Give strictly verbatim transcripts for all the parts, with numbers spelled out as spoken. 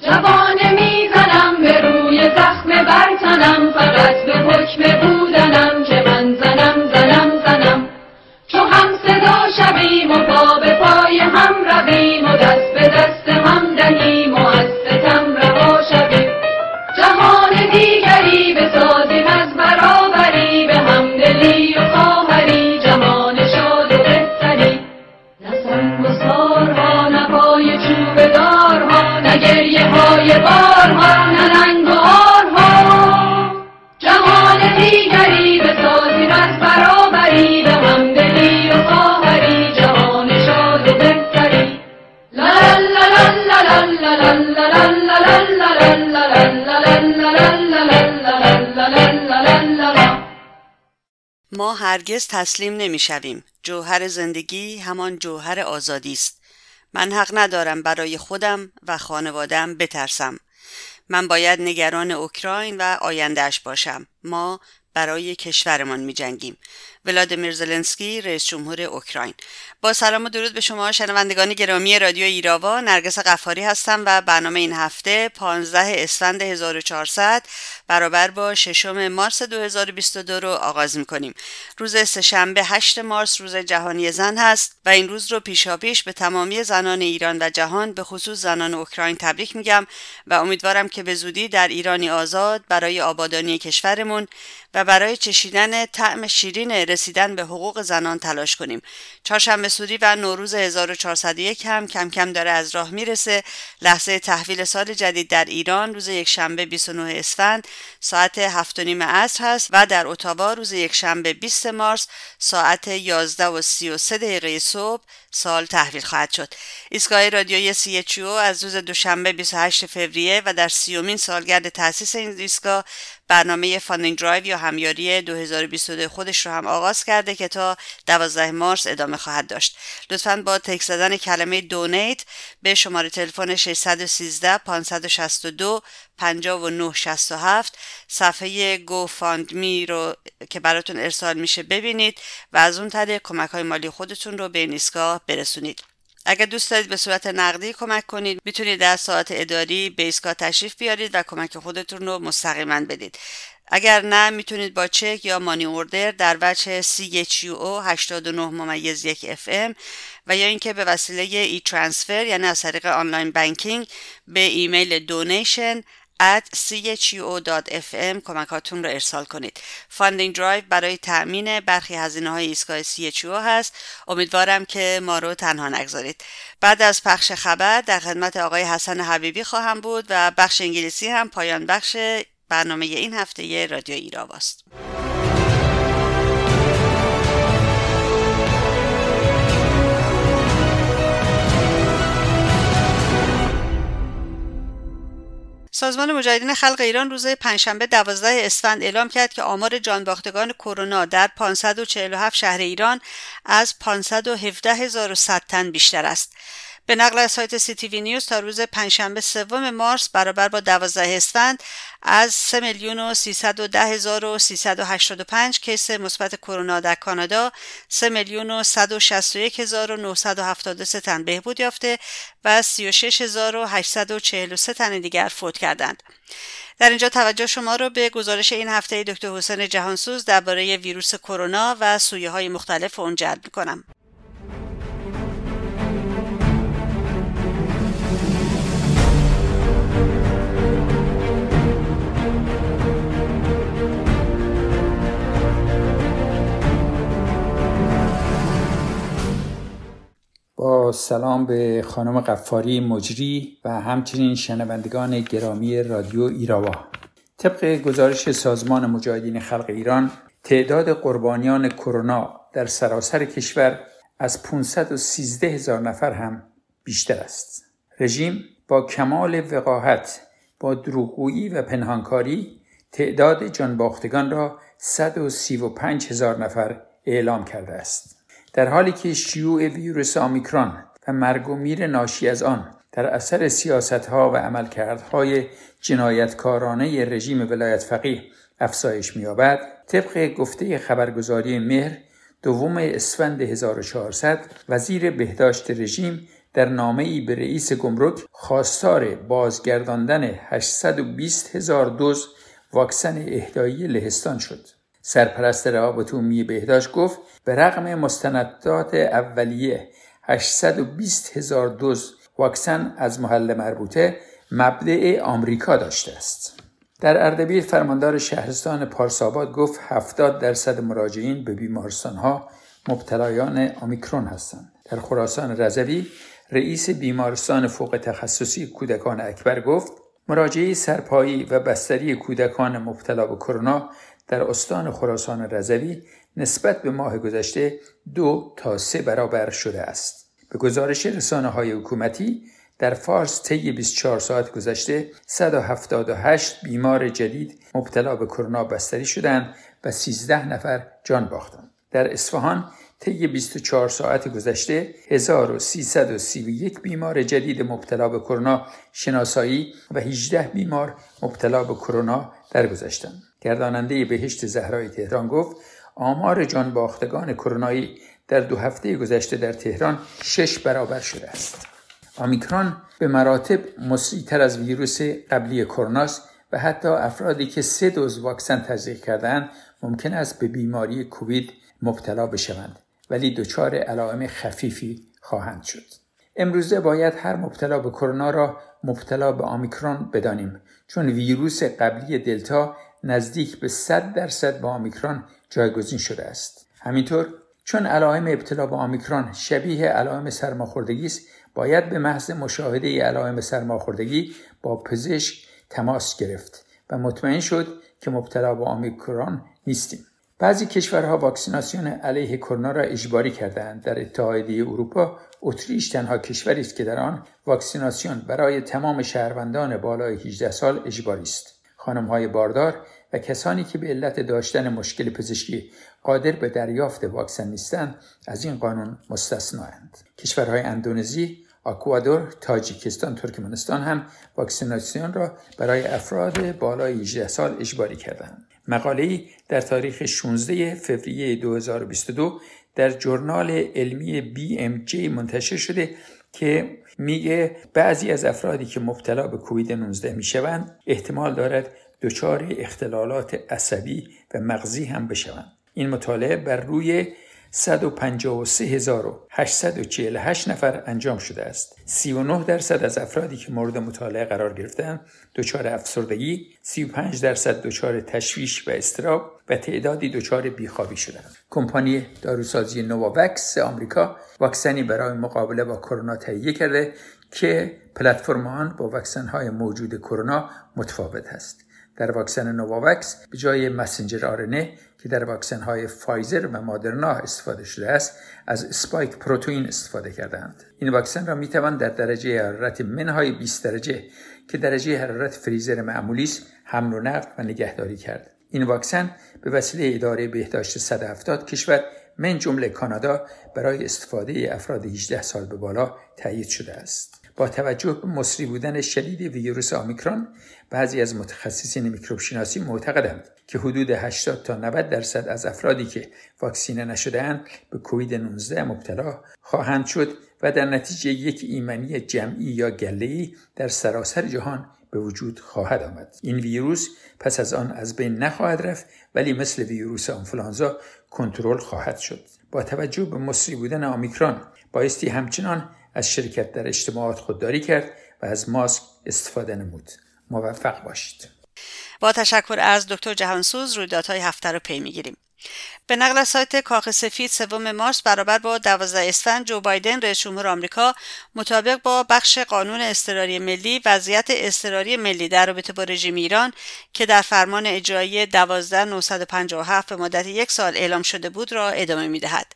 زبانه می زنم به روی زخم برتنم، فقط به حکم بودنم که من زنم زنم زنم. چو هم صدا شویم و پا به پای هم رویم و دست به دست هم دهیم و از ستم رها شویم. جهان دیگری بسازیم از برابری، به همدلی و خواهری جهان شاد و بهتری. نه سنگ و سارها، نه پای چوب دارها، نه گریه های بارها، نه رنگ و آرها. جهان دیگری بسازیم از برابری، به همدلی و خواهری جهان شاد و بهتری. لا لا لا لا لا لا لا لا لا لا لا لا. ما هرگز تسلیم نمی‌شویم. جوهر زندگی همان جوهر آزادی است. من حق ندارم برای خودم و خانواده‌ام بترسم. من باید نگران اوکراین و آینده‌اش باشم. ما برای کشورمان می‌جنگیم. ولادیمیر زلنسکی، رئیس جمهور اوکراین. با سلام و درود به شما شنوندگان گرامی رادیو ایراوا، نرگس قفاری هستم و برنامه این هفته پانزده اسفند هزار و چهارصد برابر با ششم مارس دو هزار و بیست و دو رو آغاز می‌کنیم. روز سه‌شنبه هشتم مارس روز جهانی زن هست و این روز رو پیشاپیش به تمامی زنان ایران و جهان، به خصوص زنان اوکراین تبریک میگم و امیدوارم که به زودی در ایرانی آزاد برای آبادانی کشورمون و برای چشیدن طعم شیرین رسیدن به حقوق زنان تلاش کنیم. چهارشنبه سوری و نوروز هزار و چهارصد و یک هم کم کم داره از راه میرسه. لحظه تحویل سال جدید در ایران روز یکشنبه بیست و نه اسفند ساعت هفت و نیم عصر هست و در اتاوا روز یکشنبه بیست مارس ساعت یازده و سی و سه دقیقه صبح سال تحویل خواهد شد. ایستگاه رادیویی سی اچ او از روز دوشنبه بیست و هشتم فوریه و در سیومین سالگرد تأسیس این ایستگاه برنامه فاندینگ درایو یا همیاری دو هزار و بیست و دو خودش رو هم آغاز کرده که تا دوازدهم مارس ادامه خواهد داشت. لطفاً با تکست زدن کلمه دونیت به شماره تلفن شش یک سه پنج شش دو پنج نه شش هفت صفحه گوفاندمی رو که براتون ارسال میشه ببینید و از اون طریق کمک‌های مالی خودتون رو به این ایستگاه برسونید. اگر دوست دارید به صورت نقدی کمک کنید، میتونید در ساعت اداری به ایستگاه تشریف بیارید و کمک خودتون رو مستقیما بدید. اگر نه، میتونید با چک یا مانی اوردر در وجه سی اچ یو او هشتاد و نه ممیز یک اف ام و یا اینکه به وسیله ای ترانسفر یعنی از طریق آنلاین بانکینگ به ایمیل donation at c h u o dot f m کمکاتون رو ارسال کنید. فاندینگ درایو برای تأمین برخی هزینه‌های ایستگاه سی اچ او هست. امیدوارم که ما رو تنها نگذارید. بعد از پخش خبر در خدمت آقای حسن حبیبی خواهم بود و بخش انگلیسی هم پایان بخش برنامه این هفته رادیو ایراواست. سازمان مجاهدین خلق ایران روز پنجشنبه دوازدهم اسفند اعلام کرد که آمار جانباختگان کرونا در پانصد و چهل و هفت شهر ایران از پانصد و هفده هزار و صد تن بیشتر است. به نقل از سایت سی تی وی نیوز تا روز پنجشنبه سوم مارس برابر با دوازدهم اسفند از سه میلیون و سیصد و ده هزار و سیصد و هشتاد و پنج کیس مثبت کرونا در کانادا سه میلیون و صد و شصت و یک هزار و نهصد و هفتاد و سه تن بهبود یافته و سی و شش هزار و هشتصد و چهل و سه تن دیگر فوت کردند. در اینجا توجه شما رو به گزارش این هفته دکتر حسین جهانسوز درباره ویروس کرونا و سویه‌های مختلف اون جلب می‌کنم. با سلام به خانم قفاری مجری و همچنین شنوندگان گرامی رادیو ایراوا. طبق گزارش سازمان مجاهدین خلق ایران، تعداد قربانیان کرونا در سراسر کشور از پانصد و سیزده هزار نفر هم بیشتر است. رژیم با کمال وقاحت، با دروغگویی و پنهانکاری تعداد جانباختگان را صد و سی و پنج هزار نفر اعلام کرده است. در حالی که شیوع ویروس آمیکرون و مرگ و میر ناشی از آن در اثر سیاست‌ها و عملکردهای جنایتکارانه رژیم ولایت فقیه افزایش می‌یابد، طبق گفته خبرگزاری مهر دوم اسفند هزار و چهارصد، وزیر بهداشت رژیم در نامه‌ای به رئیس گمرک خواستار بازگرداندن هشتصد و بیست هزار دوز واکسن اهدایی لهستان شد. سرپرست روابط عمومی بهداشت گفت به رغم مستندات اولیه هشتصد و بیست هزار دوز واکسن از محل مربوطه مبدأ آمریکا داشته است. در اردبیل فرماندار شهرستان پارساباد گفت هفتاد درصد مراجعین به بیمارستانها مبتلایان اومیکرون هستند. در خراسان رضوی رئیس بیمارستان فوق تخصصی کودکان اکبر گفت مراجعه سرپایی و بستری کودکان مبتلا به کرونا در استان خراسان رضوی نسبت به ماه گذشته دو تا سه برابر شده است. به گزارش رسانه‌های حکومتی در فارس طی بیست و چهار ساعت گذشته صد و هفتاد و هشت بیمار جدید مبتلا به کرونا بستری شدند و سیزده نفر جان باختند. در اصفهان طی بیست و چهار ساعت گذشته هزار و سیصد و سی و یک بیمار جدید مبتلا به کرونا شناسایی و هجده بیمار مبتلا به کرونا درگذشتند. گرداننده بهشت زهرای تهران گفت آمار جان باختگان کرونایی در دو هفته گذشته در تهران شش برابر شده است. اومیکرون به مراتب مسریع‌تر از ویروس قبلی کروناست و حتی افرادی که سه دوز واکسن تزریق کردند ممکن است به بیماری کووید مبتلا بشوند، ولی دچار علائم خفیفی خواهند شد. امروزه باید هر مبتلا به کرونا را مبتلا به اومیکرون بدانیم، چون ویروس قبلی دلتا نزدیک به صد درصد با اومیکرون جایگزین شده است. همینطور چون علائم ابتلا به اومیکرون شبیه علائم سرماخوردگی است، باید به محض مشاهده علائم سرماخوردگی با پزشک تماس گرفت و مطمئن شد که مبتلا به اومیکرون نیستیم. بعضی کشورها واکسیناسیون علیه کرونا را اجباری کردند. در اتحادیه اروپا اتریش تنها کشوری است که در آن واکسیناسیون برای تمام شهروندان بالای هجده سال اجباری است. خانم‌های باردار و کسانی که به علت داشتن مشکل پزشکی قادر به دریافت واکسن نیستند از این قانون مستثنااند. کشورهای اندونزی، اکوادور، تاجیکستان، ترکمنستان هم واکسیناسیون را برای افراد بالای هجده سال اجباری کردند. مقاله‌ای در تاریخ شانزدهم فوریه دو هزار و بیست و دو در ژورنال علمی بی ام جی منتشر شده که میگه بعضی از افرادی که مبتلا به کووید نوزده میشوند احتمال دارد دچار اختلالات عصبی و مغزی هم بشوند. این مطالعه بر روی صد و پنجاه و سه هزار و هشتصد و چهل و هشت نفر انجام شده است. سی و نه درصد از افرادی که مورد مطالعه قرار گرفتند دچار افسردگی، سی و پنج درصد دچار تشویش و اضطراب و تعدادی دچار بیخوابی شدند. کمپانی داروسازی نوواکس آمریکا واکسنی برای مقابله با کرونا تهیه کرده که پلتفرم آن با واکسن‌های موجود کرونا متفاوت است. در واکسن نوواکس به جای مسنجر آرنه که در واکسن‌های فایزر و مادرنا استفاده شده است، از اسپایک پروتئین استفاده کردند. این واکسن را می‌توان در درجه حرارت منهای بیست درجه که درجه حرارت فریزر معمولی است، حمل و نقل و نگهداری کرد. این واکسن به وسیله اداره بهداشت صد و هفتاد کشور من جمله کانادا برای استفاده افراد هجده سال به بالا تایید شده است. با توجه به مسری بودن شدید ویروس اومیکرون، بعضی از متخصصین میکروب شناسی معتقدند که حدود هشتاد تا نود درصد از افرادی که واکسینه نشده‌اند به کووید نوزده مبتلا خواهند شد و در نتیجه یک ایمنی جمعی یا گله‌ای در سراسر جهان به وجود خواهد آمد. این ویروس پس از آن از بین نخواهد رفت، ولی مثل ویروس آنفولانزا کنترل خواهد شد. با توجه به مسری بودن اومیکرون، بایستی همچنان از شرکت در اجتماعات خودداری کرد و از ماسک استفاده نمود. موفق باشید. با تشکر از دکتر جهانسوز رویدادهای هفته رو پی میگیریم. به نقل از سایت کاخ سفید سوم مارس برابر با دوازدهم اسفند، جو بایدن رئیس جمهور آمریکا مطابق با بخش قانون اضطراری ملی وضعیت اضطراری ملی در رابطه با رژیم ایران که در فرمان اجرایی دوازده هزار نهصد و پنجاه و هفت به مدت یک سال اعلام شده بود را ادامه می‌دهد.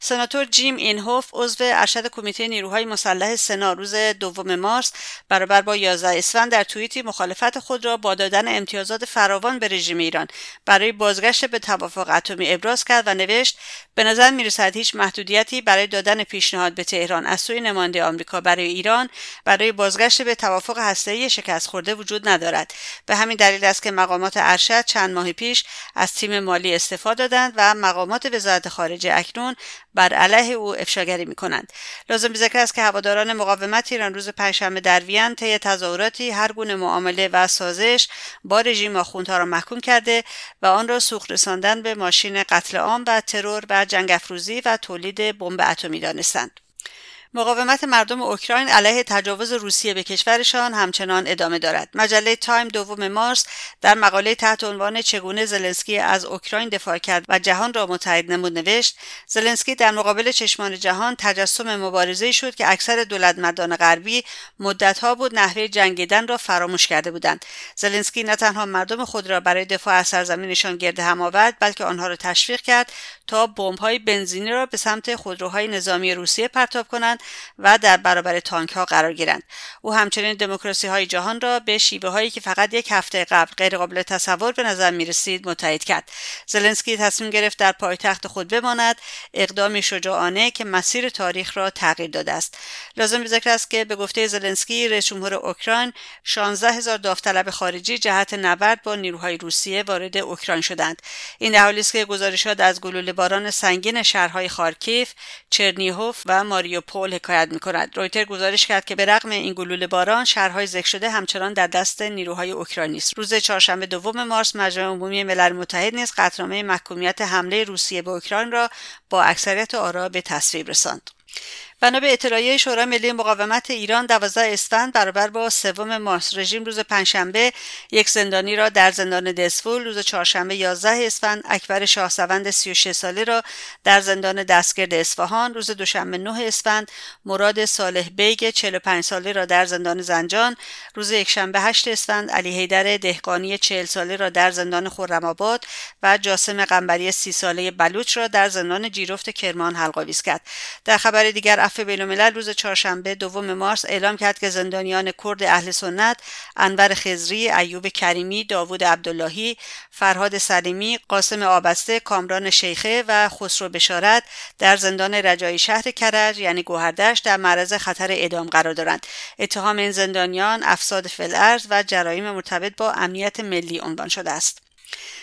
سناتور جیم اینهوف عضو ارشد کمیته نیروهای مسلح سنا روز دوم مارس برابر با یازده اسفند در توییتی مخالفت خود را با دادن امتیازات فراوان به رژیم ایران برای بازگشت به توافق اتمی ابراز کرد و نوشت: به نظر می‌رسد هیچ محدودیتی برای دادن پیشنهاد به تهران از سوی نماینده آمریکا برای ایران برای بازگشت به توافق هسته‌ای شکست خورده وجود ندارد. به همین دلیل است که مقامات ارشد چند ماه پیش از تیم مالی استعفا دادند و مقامات وزارت خارجه اکنون بر علیه او افشاگری می‌کنند. لازم به ذکر است که هواداران مقاومت ایران روز پنجشنبه در وین طی تظاهراتی هر گونه معامله و سازش با رژیم آخوندها را محکوم کرده و آن را سوق رساندن به ماشین قتل عام و ترور و جنگ افروزی و تولید بمب اتمی دانستند. مقاومت مردم اوکراین علیه تجاوز روسیه به کشورشان همچنان ادامه دارد. مجله تایم دوم مارس در مقاله تحت عنوان چگونه زلنسکی از اوکراین دفاع کرد و جهان را متحد نمود نوشت: زلنسکی در مقابل چشمان جهان تجسم مبارزه‌ای شد که اکثر دولتمداران غربی مدت‌ها بود نحوه جنگیدن را فراموش کرده بودند. زلنسکی نه تنها مردم خود را برای دفاع از سرزمینشان گرد هم آورد، بلکه آنها را تشویق کرد تا بمب‌های بنزینی را به سمت خودروهای نظامی روسیه پرتاب کنند و در برابر تانک ها قرار گیرند. او همچنین دموکراسی های جهان را به شیوه هایی که فقط یک هفته قبل غیر قابل تصور به نظر می رسید متحد کرد. زلنسکی تصمیم گرفت در پایتخت خود بماند، اقدامی شجاعانه که مسیر تاریخ را تغییر داده است. لازم به ذکر است که به گفته زلنسکی رئیس جمهور اوکراین شانزده هزار داوطلب خارجی جهت نبرد با نیروهای روسیه وارد اوکراین شدند. این در حالی است که گزارشات از گلوله‌باران سنگین شهرهای خارکیف، چرنیهوف و ماریوپول حکایت می‌کند. رویتر گزارش کرد که به رغم این گلوله‌باران شهرهای ذکر شده همچنان در دست نیروهای اوکراینی است. روز چهارشنبه دوم مارس مجمع عمومی ملل متحد نیز قطعنامه محکومیت حمله روسیه به اوکراین را با اکثریت آرا به تصویب رساند. بنا به اطلاعیه شورای ملی مقاومت ایران دوازده اسفند برابر با سوم مارس رژیم روز پنجشنبه یک زندانی را در زندان دزفول، روز چهارشنبه یازده اسفند اکبر شاهسوند سی و شش ساله را در زندان دستگرد اصفهان، روز دوشنبه نهم اسفند مراد صالح بیگ چهل و پنج ساله را در زندان زنجان، روز یکشنبه هشتم اسفند علی حیدر دهقانی چهل ساله را در زندان خرم‌آباد و جاسم قنبری سی ساله بلوچ را در زندان جیرفت کرمان حلق‌آویز کرد. در خبر دیگر عفو بین‌الملل روز چهارشنبه دوم مارس اعلام کرد که زندانیان کرد اهل سنت انور خضری، ایوب کریمی، داوود عبداللهی، فرهاد سلیمی، قاسم آبسته، کامران شیخه و خسرو بشارت در زندان رجایی شهر کرج یعنی گوهردشت در معرض خطر اعدام قرار دارند. اتهام این زندانیان افساد فی الارض و جرایم مرتبط با امنیت ملی عنوان شده است.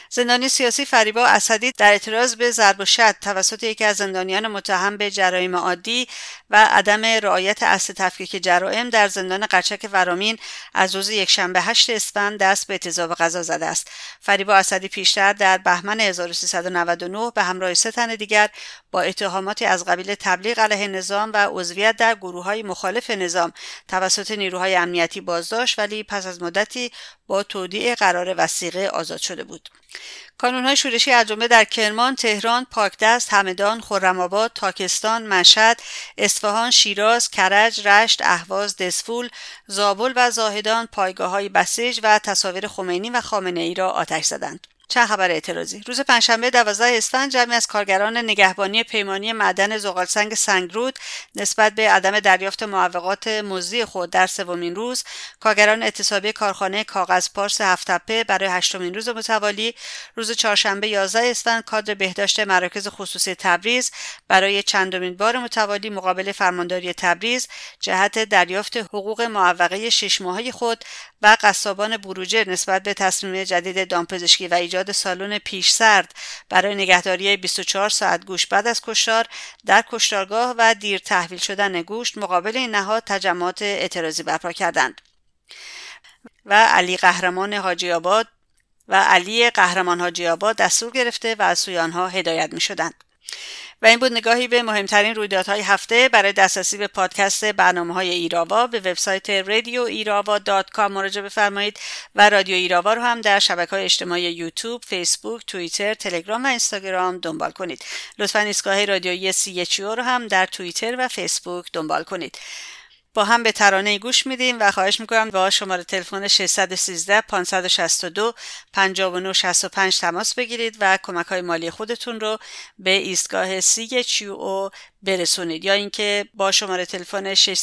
زندانی سیاسی فریبا اسدی در اعتراض به ضرب و شتم توسط یکی از زندانیان متهم به جرایم عادی و عدم رعایت اصل تفکیک جرائم در زندان قرچک ورامین از روز یکشنبه هشتم اسفند دست به اعتزاب قضا زده است. فریبا اسدی پیشتر در بهمن هزار و سیصد و نود و نه به همراه سه تن دیگر با اتهاماتی از قبیل تبلیغ علیه نظام و عضویت در گروه‌های مخالف نظام توسط نیروهای امنیتی بازداشت، ولی پس از مدتی با تودیع قرار وثیقه آزاد شده بود. کانون‌های شورشی از جمله در کرمان، تهران، پاکدست، همدان، خرم‌آباد، تاکستان، مشهد، اصفهان، شیراز، کرج، رشت، اهواز، دزفول، زابل و زاهدان پایگاه‌های بسیج و تصاویر خمینی و خامنه‌ای را آتش زدند. چه خبر اعتراضی؟ روز پنجشنبه دوازده اسفند جمعی از کارگران نگهبانی پیمانی معدن زغالسنگ سنگرود نسبت به عدم دریافت معوقات مزدی خود در سومین روز، کارگران اعتصابی کارخانه کاغذ پارس هفت‌تپه برای هشتمین روز متوالی، روز چهارشنبه یازده اسفند کادر بهداشت مراکز خصوصی تبریز برای چندمین بار متوالی مقابل فرمانداری تبریز جهت دریافت حقوق معوقه شش ماهه خود و قصابان بروجه نسبت به تصمیم جدید دامپزشکی و ایجاد سالن پیش سرد برای نگهداری بیست و چهار ساعت گوشت بعد از کشتار در کشتارگاه و دیر تحویل شدن گوشت مقابل این نهاد تجمعات اعتراضی برپا کردند و علی قهرمان حاجی آباد و علی قهرمان حاجی آباد دستور گرفته و از سوی آنها هدایت می شدند. و این بود نگاهی به مهمترین رویدادهای هفته. برای دسترسی به پادکست برنامه‌های ایراوا به وبسایت رادیو ایراوا دات کام مراجعه بفرمایید و رادیو ایراوا رو هم در شبکه‌های اجتماعی یوتیوب، فیسبوک، توییتر، تلگرام و اینستاگرام دنبال کنید. لطفاً ایستگاه رادیو یسی یچیو رو هم در توییتر و فیسبوک دنبال کنید. با هم به ترانه گوش میدیم و خواهش میکنم با شماره تلفن شش یک سه پنج شش دو پنج نه شش پنج تماس بگیرید و کمک های مالی خودتون رو به ایستگاه سی اچ یو او برسونید، یا اینکه با شماره تلفن شش یک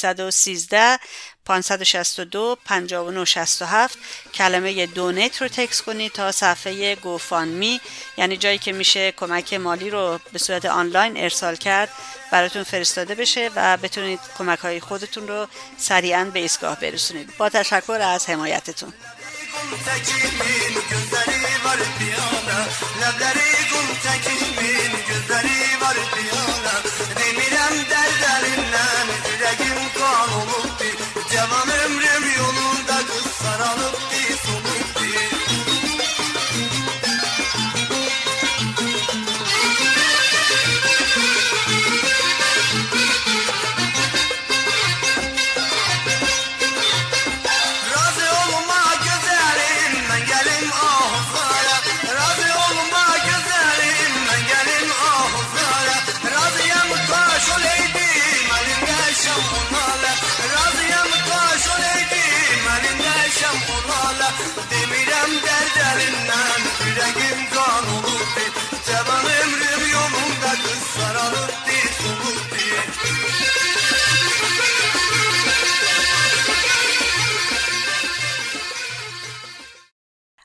سه پنج شش دو پنج نه شش هفت کلمه دونیت رو تکس کنید تا صفحه گوفاندمی، یعنی جایی که میشه کمک مالی رو به صورت آنلاین ارسال کرد، براتون فرستاده بشه و بتونید کمک های خودتون رو سریعاً به ایستگاه برسونید. با تشکر از حمایتتون. Yaman ömrüm yolunda kız saralıp bir soluk bir. Razı olma güzelim ben gelim ah zara. Razı olma güzelim ben gelim ah zara. Razıyam taş oleydim elimden şampunala. Razıyam demirəm dərdərindən yüreğim qan olubdi cavan ömrüm yolunda qız saralıbdi solubdi.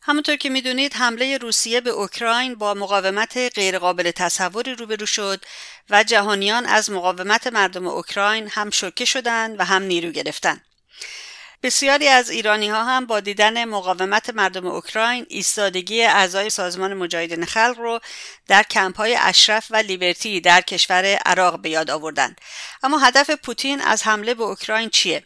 همونطور که میدونید حمله روسیه به اوکراین با مقاومت غیرقابل تصوری روبرو شد و جهانیان از مقاومت مردم اوکراین هم شوکه شدند و هم نیرو گرفتند. بسیاری از ایرانی‌ها هم با دیدن مقاومت مردم اوکراین ایستادگی اعضای سازمان مجاهدین خلق رو در کمپ‌های اشرف و لیبرتی در کشور عراق به یاد آوردند. اما هدف پوتین از حمله به اوکراین چیه؟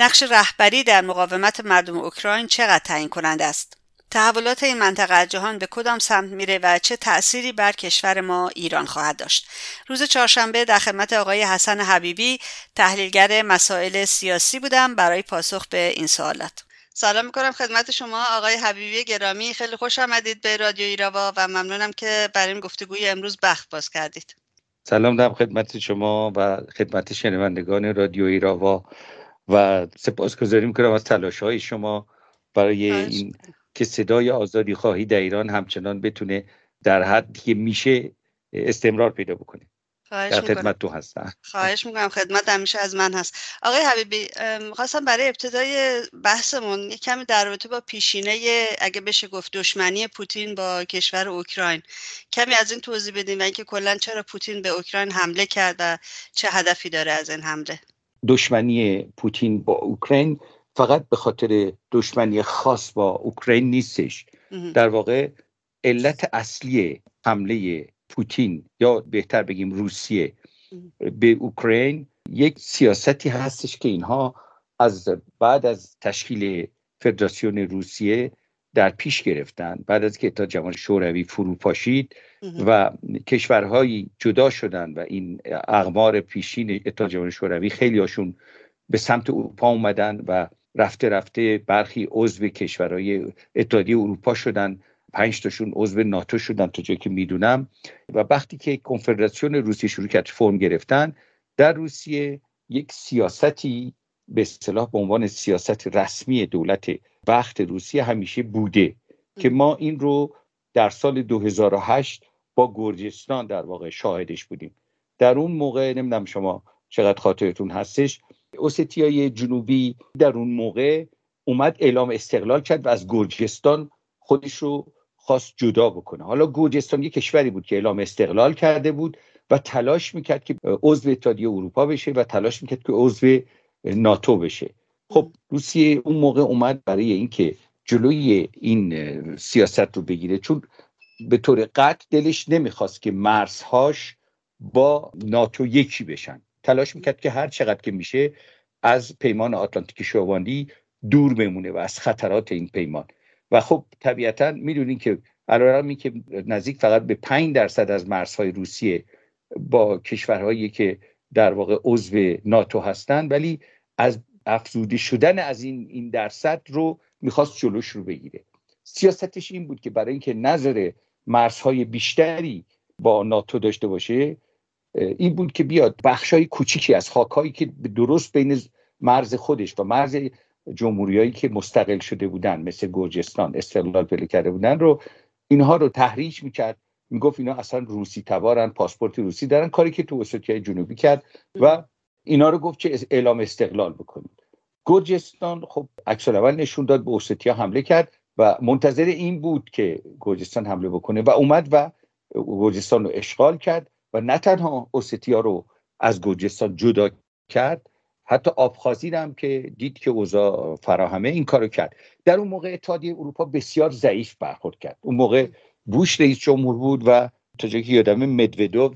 نقش رهبری در مقاومت مردم اوکراین چقدر تعیین کننده است؟ تحولات این منطقه از جهان به کدام سمت میره و چه تأثیری بر کشور ما ایران خواهد داشت؟ روز چهارشنبه در خدمت آقای حسن حبیبی تحلیلگر مسائل سیاسی بودم برای پاسخ به این سوالات. سلام میکنم خدمت شما آقای حبیبی گرامی، خیلی خوش آمدید به رادیو ایراوا و ممنونم که برای این گفتگوی امروز بخت باز کردید. سلام دارم خدمت شما و خدمت شنوندگان رادیو ایراوا و سپاسگزاری میکنم از تلاش‌های شما برای این که صدای آزادی خواهی در ایران همچنان بتونه در حدی که میشه استمرار پیدا بکنه. خواهش در خدمت تو هستم. خواهش میکنم، خدمت همیشه از من هست. آقای حبیبی می‌خواستم برای ابتدای بحثمون یک کمی در رابطه با پیشینه اگه بشه گفت دشمنی پوتین با کشور اوکراین کمی از این توضیح بدیم و اینکه کلاً چرا پوتین به اوکراین حمله کرد و چه هدفی داره از این حمله. دشمنی پوتین با اوکراین فقط به خاطر دشمنی خاص با اوکراین نیستش. در واقع علت اصلی حمله پوتین یا بهتر بگیم روسیه به اوکراین یک سیاستی هستش که اینها از بعد از تشکیل فدراسیون روسیه در پیش گرفتن، بعد از که اتحاد جماهیر شوروی فروپاشید و کشورهایی جدا شدن و این اقمار پیشین اتحاد جماهیر شوروی خیلی هاشون به سمت اروپا اومدن و رفته رفته برخی عضو کشورهای اتحادیه اروپا شدن، پنج تاشون عضو ناتو شدن تا جایی که میدونم، و وقتی که کنفدراسیون روسیه شروع کرد فرم گرفتن در روسیه یک سیاستی به اصطلاح به عنوان سیاست رسمی دولت وقت روسیه همیشه بوده که ما این رو در سال دو هزار و هشت با گرجستان در واقع شاهدش بودیم. در اون موقع نمیدونم شما چقدر خاطرتون هستش، اوستیای جنوبی در اون موقع اومد اعلام استقلال کرد و از گرجستان خودش رو خواست جدا بکنه. حالا گرجستان یک کشوری بود که اعلام استقلال کرده بود و تلاش میکرد که عضو اتحادیه اروپا بشه و تلاش میکرد که عضو ناتو بشه. خب روسیه اون موقع اومد برای اینکه جلوی این سیاست رو بگیره، چون به طور قطع دلش نمیخواست که مرزهاش با ناتو یکی بشن، تلاش میکرد که هر چقدر که میشه از پیمان آتلانتیک شمالی دور بمونه و از خطرات این پیمان. و خب طبیعتاً میدونین که علیرغم اینکه نزدیک فقط به پنج درصد از مرزهای روسیه با کشورهایی که در واقع عضو ناتو هستن، ولی از افزوده شدن از این این درصد رو میخواست جلوش رو بگیره. سیاستش این بود که برای اینکه نظر مرزهای بیشتری با ناتو داشته باشه این بود که بیاد بخشای کوچیکی از خاکایی که درست بین مرز خودش و مرز جمهوریایی که مستقل شده بودن مثل گرجستان استقلال پیدا کرده بودن رو اینها رو تحریک میکرد، میگفت اینا اصلا روسی تبارن، پاسپورت روسی دارن، کاری که تو اسیای جنوبی کرد و اینا رو گفت که اعلام استقلال بکنید. گرجستان خب عکس‌العمل نشون داد، به اوستیا حمله کرد و منتظر این بود که گرجستان حمله بکنه و اومد و گرجستان رو اشغال کرد و نه تنها اوستیا رو از گرجستان جدا کرد، حتی آبخازی هم که دید که اوضاع فراهمه این کارو کرد. در اون موقع اتحادیه اروپا بسیار ضعیف برخورد کرد. اون موقع بوش رئیس جمهور بود و تا جایی که یادمه مدودوف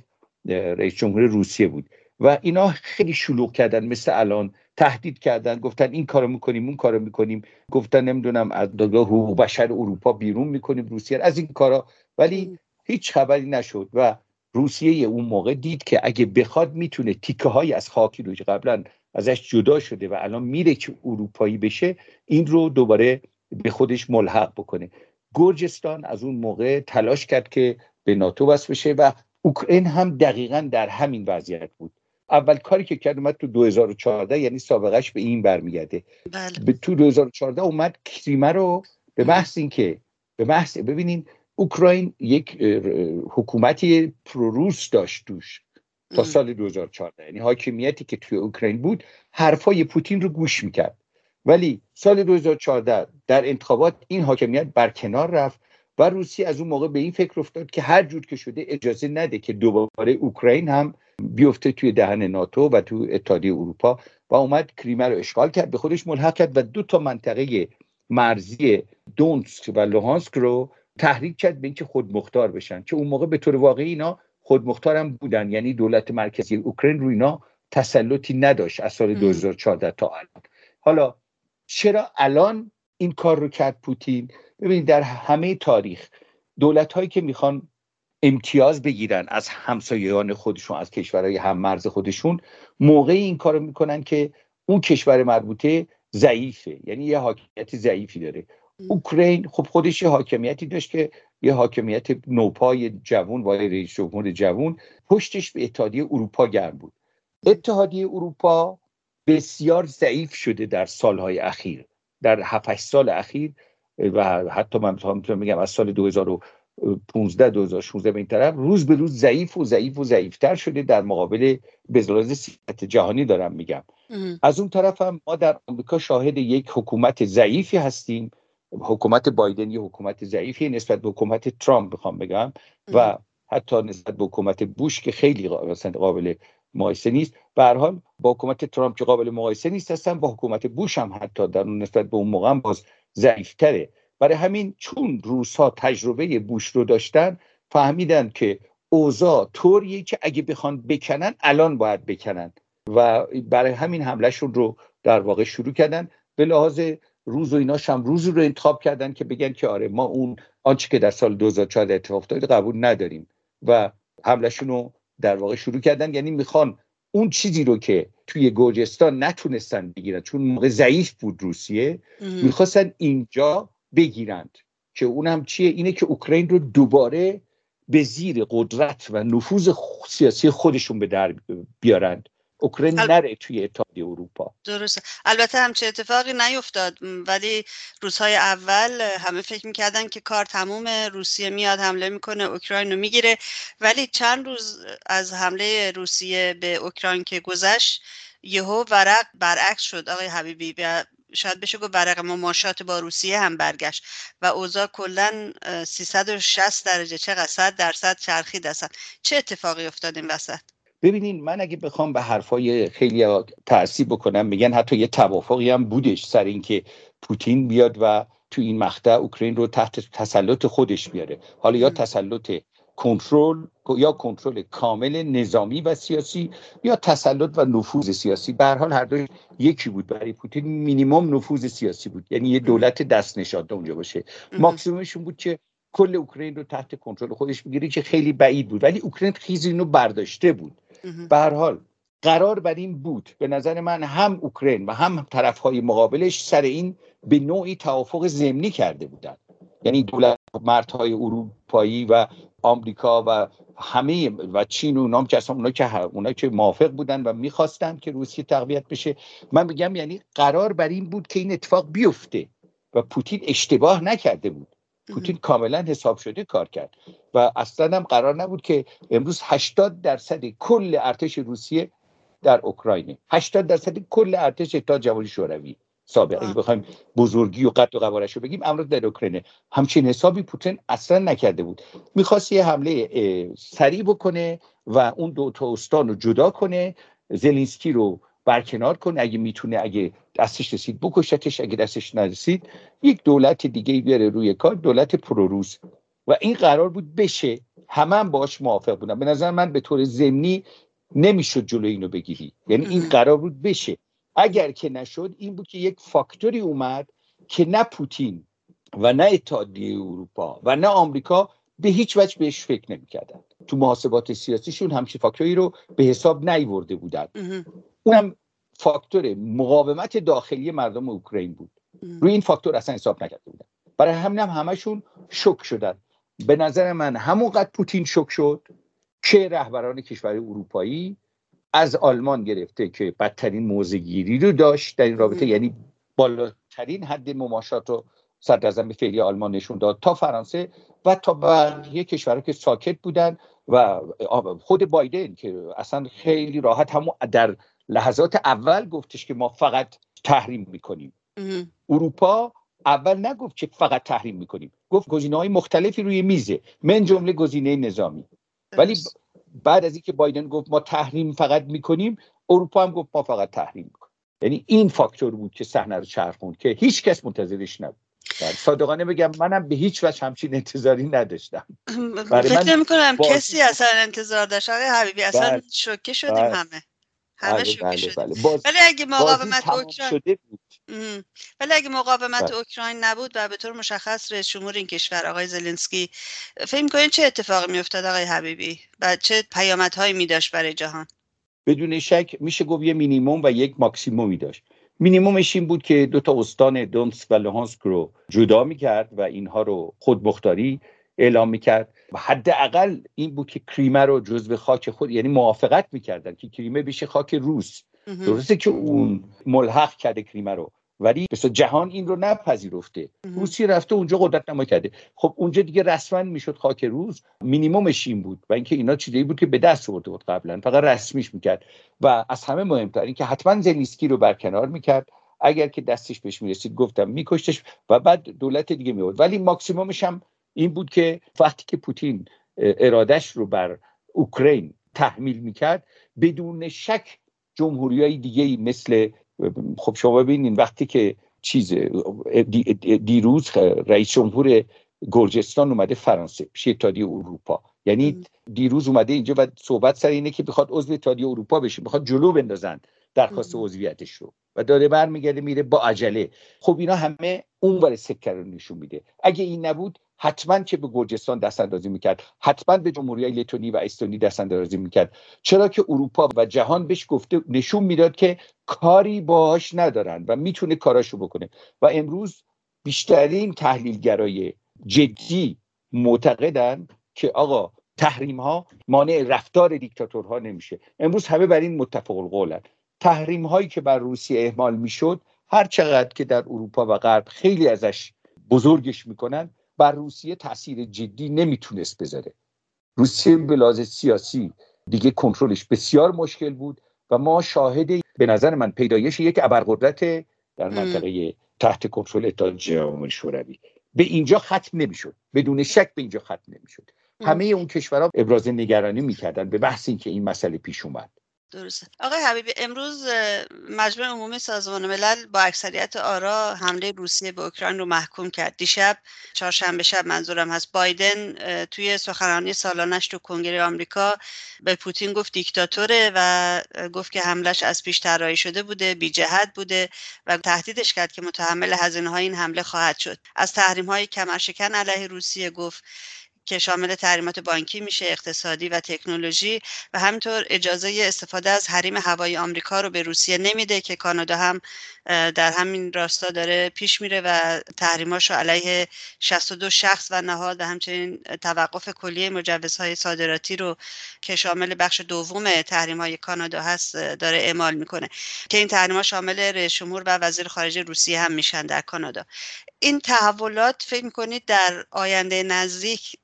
رئیس جمهور روسیه بود و اینا خیلی شلوغ کردن، مثل الان تهدید کردن، گفتن این کارو میکنیم اون کارو میکنیم، گفتن نمیدونم از دادگاه حقوق بشر اروپا بیرون میکنیم روسیه از این کارا، ولی هیچ خبری نشد و روسیه اون موقع دید که اگه بخواد میتونه تیکه های از خاکی رو که قبلا ازش جدا شده و الان میره که اروپایی بشه این رو دوباره به خودش ملحق بکنه. گرجستان از اون موقع تلاش کرد که به ناتو وصل بشه و اوکراین هم دقیقاً در همین وضعیت بود. اول کاری که کرد اومد تو دو هزار و چهارده، یعنی سابقش به این برمیگرده، به تو دو هزار و چهارده اومد کریمه رو به محض اینکه به محض ببینین اوکراین یک حکومتی پروروس داشت توش تا سال دو هزار و چهارده، یعنی حاکمیتی که توی اوکراین بود حرفای پوتین رو گوش میکرد، ولی سال دو هزار و چهارده در انتخابات این حاکمیت برکنار رفت و روسیه از اون موقع به این فکر افتاد که هر جور که شده اجازه نده که دوباره اوکراین هم بیفته توی دهن ناتو و تو اتحادیه اروپا و اومد کریمه رو اشغال کرد، به خودش ملحق کرد و دو تا منطقه مرزی دونسک و لوهانسک رو تحریک کرد به اینکه خودمختار بشن، که اون موقع به طور واقعی اینا خودمختار هم بودن، یعنی دولت مرکزی اوکراین رو اینا تسلطی نداشت از سال دو هزار و چهارده تا الان. حالا چرا الان این کار رو کرد پوتین؟ ببینید در همه تاریخ دولت‌هایی که میخوان امتیاز بگیرن از همسایگان خودشون، از کشورهای هممرز خودشون، موقعی این کارو میکنن که اون کشور مربوطه ضعیفه، یعنی یه حاکمیت ضعیفی داره. اوکراین خب خودش یه حاکمیتی داشت که یه حاکمیت نوپای جوان و رئیس جمهور جوان، پشتش به اتحادیه اروپا گرم بود. اتحادیه اروپا بسیار ضعیف شده در سالهای اخیر، در هفت هشت سال اخیر و حتی من میتونم بگم از سال دو هزار و پانزده دو هزار و شانزده به این طرف روز به روز ضعیف و ضعیف و ضعیف‌تر شده در مقابل بزرگسالی سیاست جهانی دارم میگم. از اون طرف هم ما در آمریکا شاهد یک حکومت ضعیفی هستیم. حکومت بایدن یه حکومت ضعیفی نسبت به حکومت ترامپ بخوام بگم و حتی نسبت به حکومت بوش که خیلی قابل مقایسه نیست. به هر حال با حکومت ترامپ که قابل مقایسه نیست هستن، با حکومت بوش هم حتی در نسبت به اون موقع هم باز ضعیف‌تره. برای همین چون روس‌ها تجربه بوش رو داشتن فهمیدن که اوضاع طوریه که اگه بخوان بکنن الان باید بکنن و برای همین حمله‌شون رو در واقع شروع کردن. به لحاظ روز و ایناش هم روز رو انتخاب کردن که بگن که آره ما اون آنچه که در سال دو هزار و چهارده اتفاق افتاد قبول نداریم و حمله‌شون رو در واقع شروع کردن، یعنی میخوان اون چیزی رو که توی گرجستان نتونستن بگیرن چون موقع ضعیف بود روسیه، میخواستن اینجا بگیرند که اونم چیه؟ اینه که اوکراین رو دوباره به زیر قدرت و نفوذ سیاسی خودشون به در بیارند، اوکراین الب... نره توی اتحادیه اروپا. درسته، البته همچه اتفاقی نیفتاد، ولی روزهای اول همه فکر میکردن که کار تمومه، روسیه میاد حمله میکنه اوکراین رو میگیره، ولی چند روز از حمله روسیه به اوکراین که گذشت یهو ورق برعکس شد آقای حبیبی، و شاید بشه گفت ورق مماشات با روسیه هم برگشت و اوضاع کلا سیصد و شصت درجه چقدر صد درصد چرخید. اصلا چه اتفاقی افتاد این وسط؟ ببینین من اگه بخوام به حرفای خیلی تعصیب بکنم، میگن حتی یه توافقی هم بودش سر اینکه پوتین بیاد و تو این مقطع اوکراین رو تحت تسلط خودش بیاره، حالا یا تسلط کنترل یا کنترل کامل نظامی و سیاسی یا تسلط و نفوذ سیاسی. به هر حال هر دوش یکی بود. برای پوتین مینیمم نفوذ سیاسی بود، یعنی یه دولت دست نشانده اونجا باشه، ماکسیممشون بود که کل اوکراین رو تحت کنترل خودش بگیره که خیلی بعید بود، ولی اوکراین خیزی اینو برداشته بود. به هر حال قرار بر این بود به نظر من هم اوکراین و هم طرفهای مقابلش سر این به نوعی توافق ضمنی کرده بودند، یعنی دولت مردهای اروپایی و آمریکا و همه و چین و اونام که اصلا اونا که اونا که موافق بودن و میخواستن که روسیه تقویت بشه. من میگم یعنی قرار بر این بود که این اتفاق بیفته و پوتین اشتباه نکرده بود. پوتین کاملا حساب شده کار کرد و اصلا هم قرار نبود که امروز هشتاد درصد کل ارتش روسیه در اوکراینه، هشتاد درصد کل ارتش اتحاد جماهیر شوروی سابقه اگه بخوایم بزرگی و قد و قوارش رو بگیم امروز در اوکراینه. همچین حسابی پوتین اصلا نکرده بود، میخواست یه حمله سریع بکنه و اون دو تا استان رو جدا کنه، زلنسکی رو برکنار کنه، اگه میتونه اگه دستش رسید بکشتش، اگه دستش نرسید یک دولت دیگه بیاره روی کار، دولت پروروس، و این قرار بود بشه. همه هم باهاش موافق بودن. به نظر من به طور ضمنی نمیشد جلوی اینو بگیری، یعنی این قرار بود بشه. اگر که نشد این بود که یک فاکتوری اومد که نه پوتین و نه اتحادیه اروپا و نه آمریکا به هیچ وجه بهش فکر نمی‌کردن، تو محاسبات سیاسیشون همچین فاکتوری رو به حساب نیاورده بودن. اونم فاکتور مقاومت داخلی مردم اوکراین بود، روی این فاکتور اصلا حساب نکرده بودن، برای همین هم همشون شوک شدن. به نظر من همونقدر پوتین شوک شد که رهبران کشورهای اروپایی از آلمان گرفته که بدترین موضع‌گیری رو داشت در این رابطه، یعنی بالاترین حد مماشات رو صدراعظم فعلی آلمان نشون داد، تا فرانسه و تا بقیه کشورها که ساکت بودن و خود بایدن که اصلا خیلی راحت همون در لحظات اول گفتش که ما فقط تحریم میکنیم. اروپا اول نگفت که فقط تحریم میکنیم، گفت گزینه‌های مختلفی روی میزه، من جمله گزینه نظامی. ولی بعد از اینکه بایدن گفت ما تحریم فقط میکنیم، اروپا هم گفت ما فقط تحریم میکنیم. یعنی این فاکتور بود که صحنه رو چرخوند که هیچ کس منتظرش نبود. صادقانه بگم منم به هیچ وجه همچین انتظاری نداشتم. فکر میکنم با... کسی اصلا انتظار داشت. آقای حبیبی اصلا بل... شوکه شدیم بل... همه. همه شوکه شدیم. ولی اگه مقاومت اوکراین ولی اگه مقاومت بل... اوکراین نبود و به طور مشخص رئیس جمهور این کشور آقای زلنسکی، فکر می‌کنید چه اتفاقی می‌افتاد آقای حبیبی و چه پیامدهایی می‌داشت برای جهان؟ بدون شک میشه گفت یه مینیمم و یک ماکسیمومی داشت. مینیممش این بود که دو تا استان دونسک و لوهانسک رو جدا میکرد و اینها رو خودمختاری اعلام میکرد. حداقل این بود که کریمه رو جزو خاک خود، یعنی موافقت میکردن که کریمه بشه خاک روس. درسته که اون ملحق کرده کریمه رو، ولی مثلا جهان این رو نپذیرفته. روسی رفته اونجا قدرت نمایی کرده، خب اونجا دیگه رسما میشد خاک روس. مینیممش این بود و اینکه اینا چیزی بود که به دست آورده بود قبلا، فقط رسمیش میکرد. و از همه مهمتر این که حتما زلنسکی رو برکنار میکرد، اگر که دستش بهش میرسید گفتم میکشتش و بعد دولت دیگه میورد. ولی ماکسیمومش هم این بود که وقتی که پوتین ارادش رو بر اوکراین تحمیل میکرد، بدون شک جمهوریای دیگه مثل خب شما ببینین وقتی که چیز دیروز رئیس جمهور گرجستان اومده فرانسه پیش اتحادیه اروپا، یعنی دیروز اومده اینجا و صحبت سر اینه که بخواد عضو اتحادیه اروپا بشه، بخواد جلو بندازن درخواست عضویتش رو و داره برمیگرده میره با عجله. خب اینا همه اونور سکه رو نشون میده. اگه این نبود حتما که به گرجستان دست اندازی میکرد، حتما به جمهوری لیتونی و استونی دست اندازی میکرد، چرا که اروپا و جهان بهش گفته نشون میداد که کاری باهاش ندارن و میتونه کاراشو بکنه. و امروز بیشترین تحلیلگرای جدی معتقدن که آقا تحریم ها مانع رفتار دیکتاتورها نمیشه. امروز همه بر این متفق القولن. تحریم هایی که بر روسیه اعمال میشد، هر چقدر که در اروپا و غرب خیلی ازش بزرگش میکنن، بر روسیه تاثیر جدی نمیتونست بذاره. روسیه به لحاظ سیاسی دیگه کنترلش بسیار مشکل بود و ما شاهد به نظر من پیدایش یک ابرقدرت در منطقه تحت کنترل اتحاد جماهیر شوروی. به اینجا ختم نمیشد، بدون شک به اینجا ختم نمیشد. همه اون کشورها ابراز نگرانی میکردن به بحث اینکه این مسئله پیش اومد. درسته. آقای حبیبی، امروز مجمع عمومی سازمان ملل با اکثریت آرا حمله روسیه به اوکراین رو محکوم کرد. دیشب چهارشنبه شب منظورم هست بایدن توی سخنرانی سالانش تو کنگره آمریکا به پوتین گفت دیکتاتوره و گفت که حملش از پیش طراحی شده بوده، بی جهت بوده و تهدیدش کرد که متحمل هزینه‌های این حمله خواهد شد. از تحریم‌های کمرشکن علیه روسیه گفت که شامل تحریمات بانکی میشه، اقتصادی و تکنولوژی، و همینطور اجازه استفاده از حریم هوایی آمریکا رو به روسیه نمیده که کانادا هم در همین راستا داره پیش میره و تحریماش رو علیه شصت و دو شخص و نهاد و همچنین توقف کلیه مجوزهای صادراتی رو که شامل بخش دوم تحریم‌های کانادا هست داره اعمال میکنه که این تحریم‌ها شامل رئیس جمهور و وزیر خارجه روسیه هم میشن در کانادا. این تحولات فکر میکنید در آینده نزدیک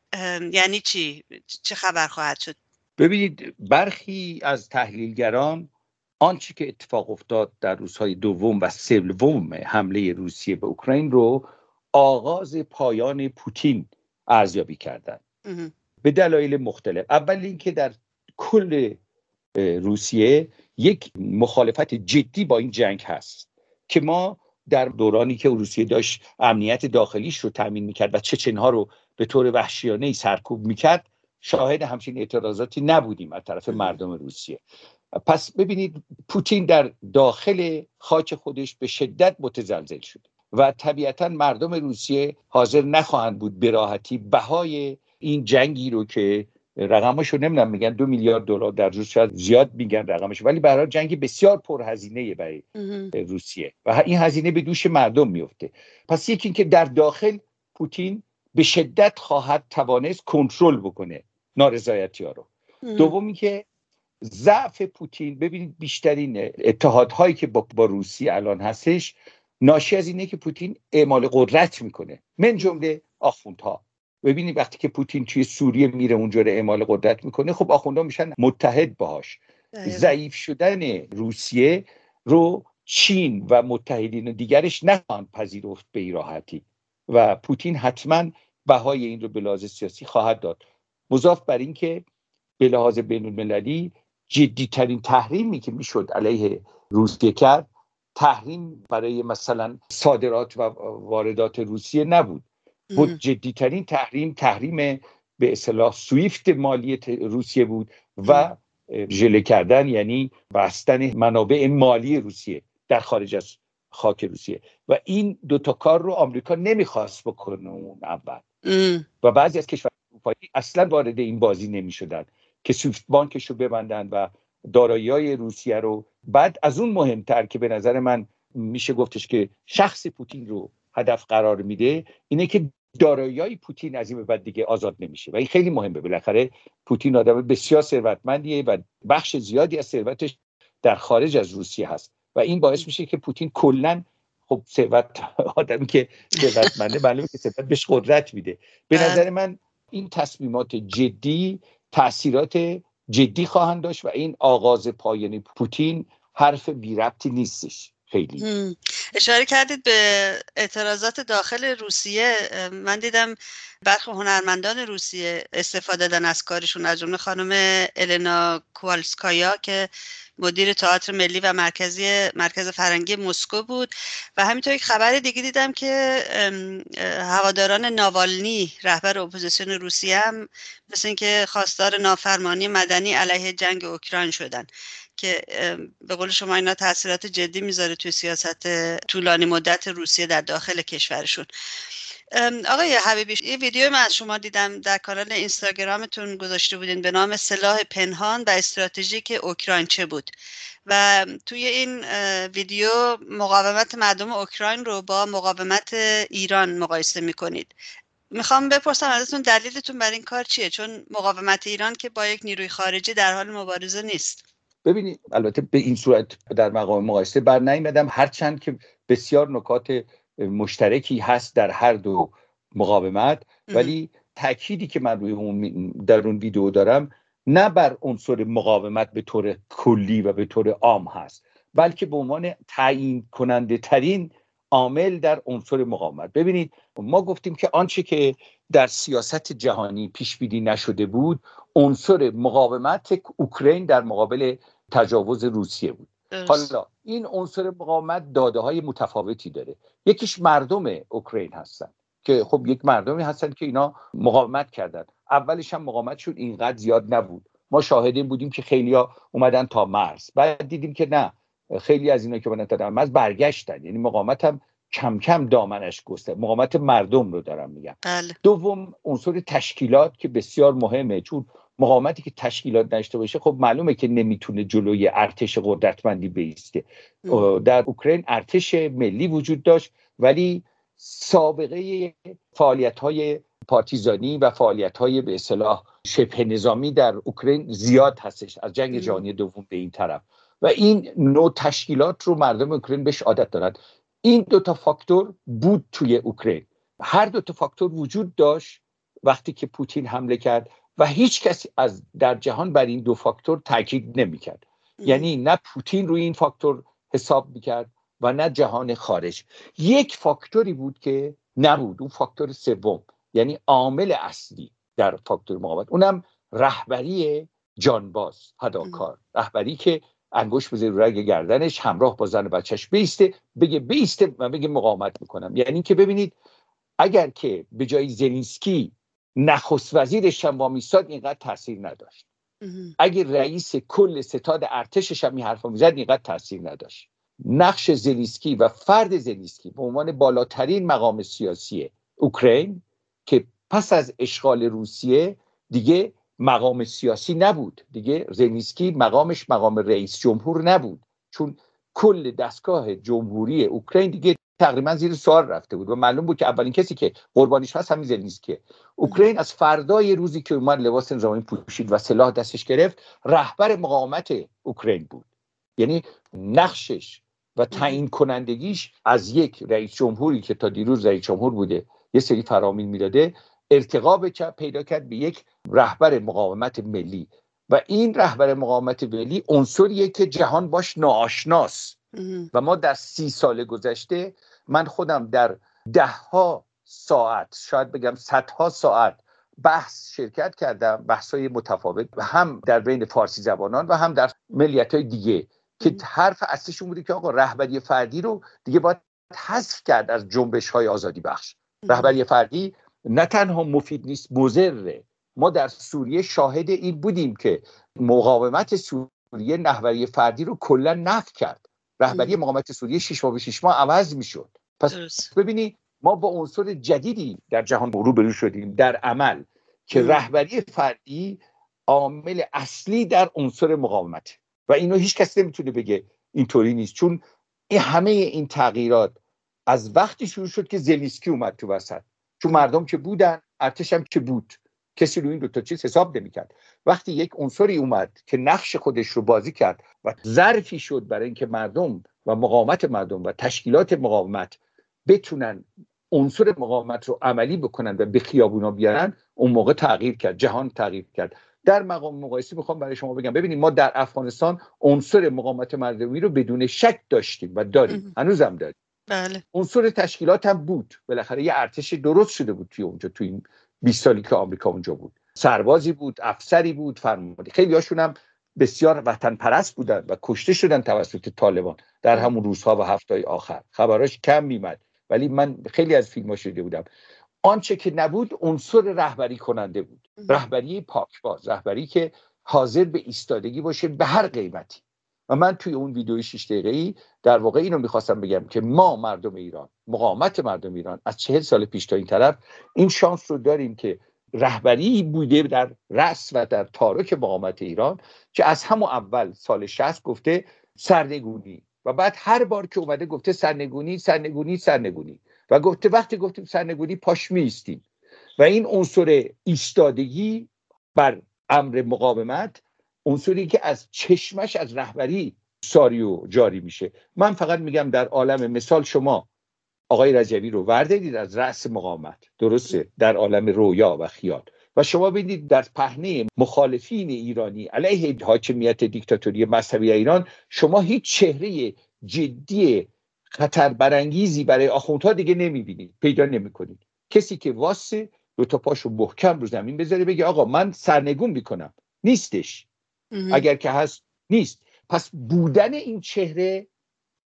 یعنی چی؟ چه خبر خواهد شد؟ ببینید، برخی از تحلیلگران آنچه که اتفاق افتاد در روزهای دوم و سوم حمله روسیه به اوکراین رو آغاز پایان پوتین ارزیابی کردند به دلایل مختلف. اول اینکه در کل روسیه یک مخالفت جدی با این جنگ هست که ما در دورانی که روسیه داشت امنیت داخلیش رو تامین میکرد و چچنها رو به طور وحشیانه‌ای سرکوب میکرد، شاهد همچین اعتراضاتی نبودیم از طرف مردم روسیه. پس ببینید، پوتین در داخل خاک خودش به شدت متزلزل شده و طبیعتاً مردم روسیه حاضر نخواهند بود به راحتی بهای این جنگی رو که رقمش رو نمیدونم، میگن دو میلیارد دلار در روز، شاید زیاد میگن رقمش، ولی برای جنگ بسیار پرهزینه برای روسیه و این هزینه به دوش مردم میفته. پس یکی این که در داخل پوتین به شدت خواهد توانست کنترل بکنه نارضایتی‌ها رو. دومی که ضعف پوتین، ببینید بیشترین اتحادهایی که با, با روسیه الان هستش ناشی از اینه که پوتین اعمال قدرت میکنه، من جمله آخوندها. ببینید وقتی که پوتین توی سوریه میره اونجا رو اعمال قدرت میکنه، خب آخوندها میشن متحد باهاش. ضعیف شدن روسیه رو چین و متحدین و دیگرش نخواهند پذیرفت به این راحتی و پوتین حتما بهای این رو به لحاظ سیاسی خواهد داد. مضاف بر این که به لحاظ بین‌المللی جدیترین تحریمی که میشد علیه روسیه کرد، تحریم برای مثلا صادرات و واردات روسیه نبود. بود جدیترین تحریم، تحریم به اصطلاح سویفت مالی روسیه بود و ژله کردن، یعنی بستن منابع مالی روسیه در خارج از خاک روسیه، و این دوتا کار رو آمریکا نمیخواست بکنه اون اول و بعضی از کشورهای اروپایی اصلا وارد این بازی نمیشدن که سویفت بانکش رو ببندن و دارایی‌های روسیه رو. بعد از اون مهمتر که به نظر من میشه گفتش که شخص پوتین رو هدف قرار میده اینه که دارایی‌های پوتین از این به بعد دیگه آزاد نمیشه و این خیلی مهمه. بالاخره پوتین آدم بسیار ثروتمندیه و بخش زیادی از ثروتش در خارج از روسیه هست و این باعث میشه که پوتین کلا خب ثروت، آدمی که ثروتمنده معلومه که ثروت بهش قدرت میده. به نظر من این تصمیمات جدی تأثیرات جدی خواهند داشت و این آغاز پایانی پوتین حرف بی ربطی نیستش. خیلی اشاره کردید به اعتراضات داخل روسیه. من دیدم برخی هنرمندان روسیه استفاده دادن از کارشون، از جمله خانم النا کوالسکایا که مدیر تئاتر ملی و مرکزی مرکز فرهنگی مسکو بود و همینطور یک خبر دیگه دیدم که هواداران ناوالنی رهبر اپوزیسیون روسیه هم مثل اینکه خواستار نافرمانی مدنی علیه جنگ اوکراین شدن که به قول شما اینا تاثیرات جدی میذاره توی سیاست طولانی مدت روسیه در داخل کشورشون. آقای حبیبی، یه ویدیو من از شما دیدم در کانال اینستاگرامتون گذاشته بودین به نام سلاح پنهان و استراتژیک اوکراین چه بود و توی این ویدیو مقاومت مردم اوکراین رو با مقاومت ایران مقایسه میکنید. میخوام بپرسم ازتون دلیلتون برای این کار چیه؟ چون مقاومت ایران که با یک نیروی خارجی در حال مبارزه نیست. ببینید، البته به این صورت در مقام مقایسه بر نمیادم، هرچند که بسیار نکات مشترکی هست در هر دو مقاومت، ولی تأکیدی که من روی اون در اون ویدیو دارم نه بر عنصر مقاومت به طور کلی و به طور عام هست، بلکه به عنوان تعیین کننده ترین عامل در عنصر مقاومت. ببینید، ما گفتیم که آنچه که در سیاست جهانی پیش بینی نشده بود، عنصر مقاومت اوکراین در مقابل تجاوز روسیه بود. حالا این عنصر مقاومت داده‌های متفاوتی داره. یکیش مردم اوکراین هستن که خب یک مردمی هستن که اینا مقاومت کردن. اولش هم مقاومتشون اینقدر زیاد نبود. ما شاهدین بودیم که خیلی‌ها اومدن تا مرز. بعد دیدیم که نه، خیلی از اینا که اومدن تا مرز برگشتن. یعنی مقاومت هم کم کم دامنش گسترد. مقاومت مردم رو دارم میگم. بله. دوم عنصر تشکیلات که بسیار مهمه، چون مقاومتی که تشکیلات نشته باشه خب معلومه که نمیتونه جلوی ارتش قدرتمندی بایسته. در اوکراین ارتش ملی وجود داشت ولی سابقه فعالیت‌های پارتیزانی و فعالیت‌های به اصطلاح شبه نظامی در اوکراین زیاد هستش از جنگ جهانی دوم به این طرف و این نوع تشکیلات رو مردم اوکراین بهش عادت دارن. این دوتا فاکتور بود توی اوکراین، هر دوتا فاکتور وجود داشت وقتی که پوتین حمله کرد و هیچ کس از در جهان بر این دو فاکتور تاکید نمی‌کرد. یعنی نه پوتین روی این فاکتور حساب می‌کرد و نه جهان خارج. یک فاکتوری بود که نبود، اون فاکتور سوم، یعنی عامل اصلی در فاکتور مقاومت، اونم رهبری جانباز فداکار، رهبری که انگوش بزنه روی گردنش همراه با زن بچه‌ش بیسته بگه بیسته من بگه مقاومت میکنم. یعنی که ببینید اگر که به جای زلنسکی نخست وزیرش هم وامیستاد اینقدر تاثیر نداشت، اگر رئیس کل ستاد ارتشش هم این حرفا میزد اینقدر تاثیر نداشت. نقش زلنسکی و فرد زلنسکی به عنوان بالاترین مقام سیاسی اوکراین که پس از اشغال روسیه دیگه مقام سیاسی نبود، دیگه زلنسکی مقامش مقام رئیس جمهور نبود، چون کل دستگاه جمهوری اوکراین دیگه تقریبا زیر سوال رفته بود و معلوم بود که اولین کسی که قربانیش هست همین زلنسکیه. اوکراین از فردای روزی که اومد لباس نظامی پوشید و سلاح دستش گرفت رهبر مقاومت اوکراین بود. یعنی نقشش و تعیین کنندگیش از یک رئیس جمهوری که تا دیروز رئیس جمهور بوده یه سری فرامین میداده ارتقا پیدا کرد به یک رهبر مقاومت ملی و این رهبر مقاومت ملی عنصریه که جهان باش ناآشناست و ما در سی سال گذشته من خودم در ده ها ساعت شاید بگم صدها ساعت بحث شرکت کردم، بحث‌های متفاوت هم در بین فارسی زبانان و هم در ملیت‌های دیگه که حرف اصلیشون بوده که آقا رهبری فردی رو دیگه باید حذف کرد از جنبش‌های آزادی بخش. رهبری فردی نه تنها مفید نیست، مضره. ما در سوریه شاهد این بودیم که مقاومت سوریه رهبری فردی رو کلا نفی کرد. رهبری مقاومت سوریه شش ماه به شش ماه عوض می‌شد. پس ببینی ما با عنصر جدیدی در جهان روبرو شدیم در عمل که رهبری فردی عامل اصلی در عنصر مقاومت و اینو هیچ کس نمیتونه بگه اینطوری نیست، چون این همه این تغییرات از وقتی شروع شد که زلنسکی اومد تو وسط، چون مردم که بودن ارتش هم که بود کسی رو این دو تا چیز حساب نمی‌کرد. وقتی یک عنصری اومد که نقش خودش رو بازی کرد و ظرفی شد برای اینکه مردم و مقاومت مردم و تشکیلات مقاومت بتونن عنصر مقاومت رو عملی بکنن و به خیابونا بیارن، اون موقع تغییر کرد، جهان تغییر کرد. در مقام مقایسه میخوام برای شما بگم ببینید ما در افغانستان عنصر مقاومت مردمی رو بدون شک داشتیم و داریم، هنوزم داریم. بله. عنصر تشکیلات هم بود، بالاخره یه ارتش درست شده بود توی اونجا، توی این بیست سالی که آمریکا اونجا بود سربازی بود، افسری بود، فرمانده. خیلی هاشون هم بسیار وطن پرست بودن و کشته شدن توسط طالبان در همون روزها و هفته‌های آخر. خبراش کم میمد ولی من خیلی از فیلم‌هاش دیده بودم. آنچه که نبود عنصر رهبری کننده بود، رهبری پاکباز، رهبری که حاضر به ایستادگی باشه به هر قیمتی. و من توی اون ویدیوی شش دقیقه‌ای در واقع اینو میخواستم بگم که ما مردم ایران، مقاومت مردم ایران از چهل سال پیش تا این طرف این شانس رو داریم که رهبری بوده در رأس و در تارک مقاومت ایران که از همون اول سال شصت گفته سرنگونی و بعد هر بار که اومده گفته سرنگونی سرنگونی سرنگونی و گفته وقتی گفتیم سرنگونی پاش می‌ایستیم و این عنصر ایستادگی بر امر مقاومت عنصری که از چشمش از رهبری ساریو جاری میشه. من فقط میگم در عالم مثال شما آقای رجوی رو وردید از رأس مقاومت، درسته، در عالم رویا و خیال و شما ببینید در پهنه مخالفین ایرانی علیه حاکمیت دیکتاتوری مذهبی ایران شما هیچ چهره جدی خطر برانگیزی برای آخوندها دیگه نمیبینید، پیدا نمیکنید. کسی که واسه دو تا پاشو محکم رو زمین بذاره بگه آقا من سرنگون میکنم، نیستش. اگر که هست نیست. پس بودن این چهره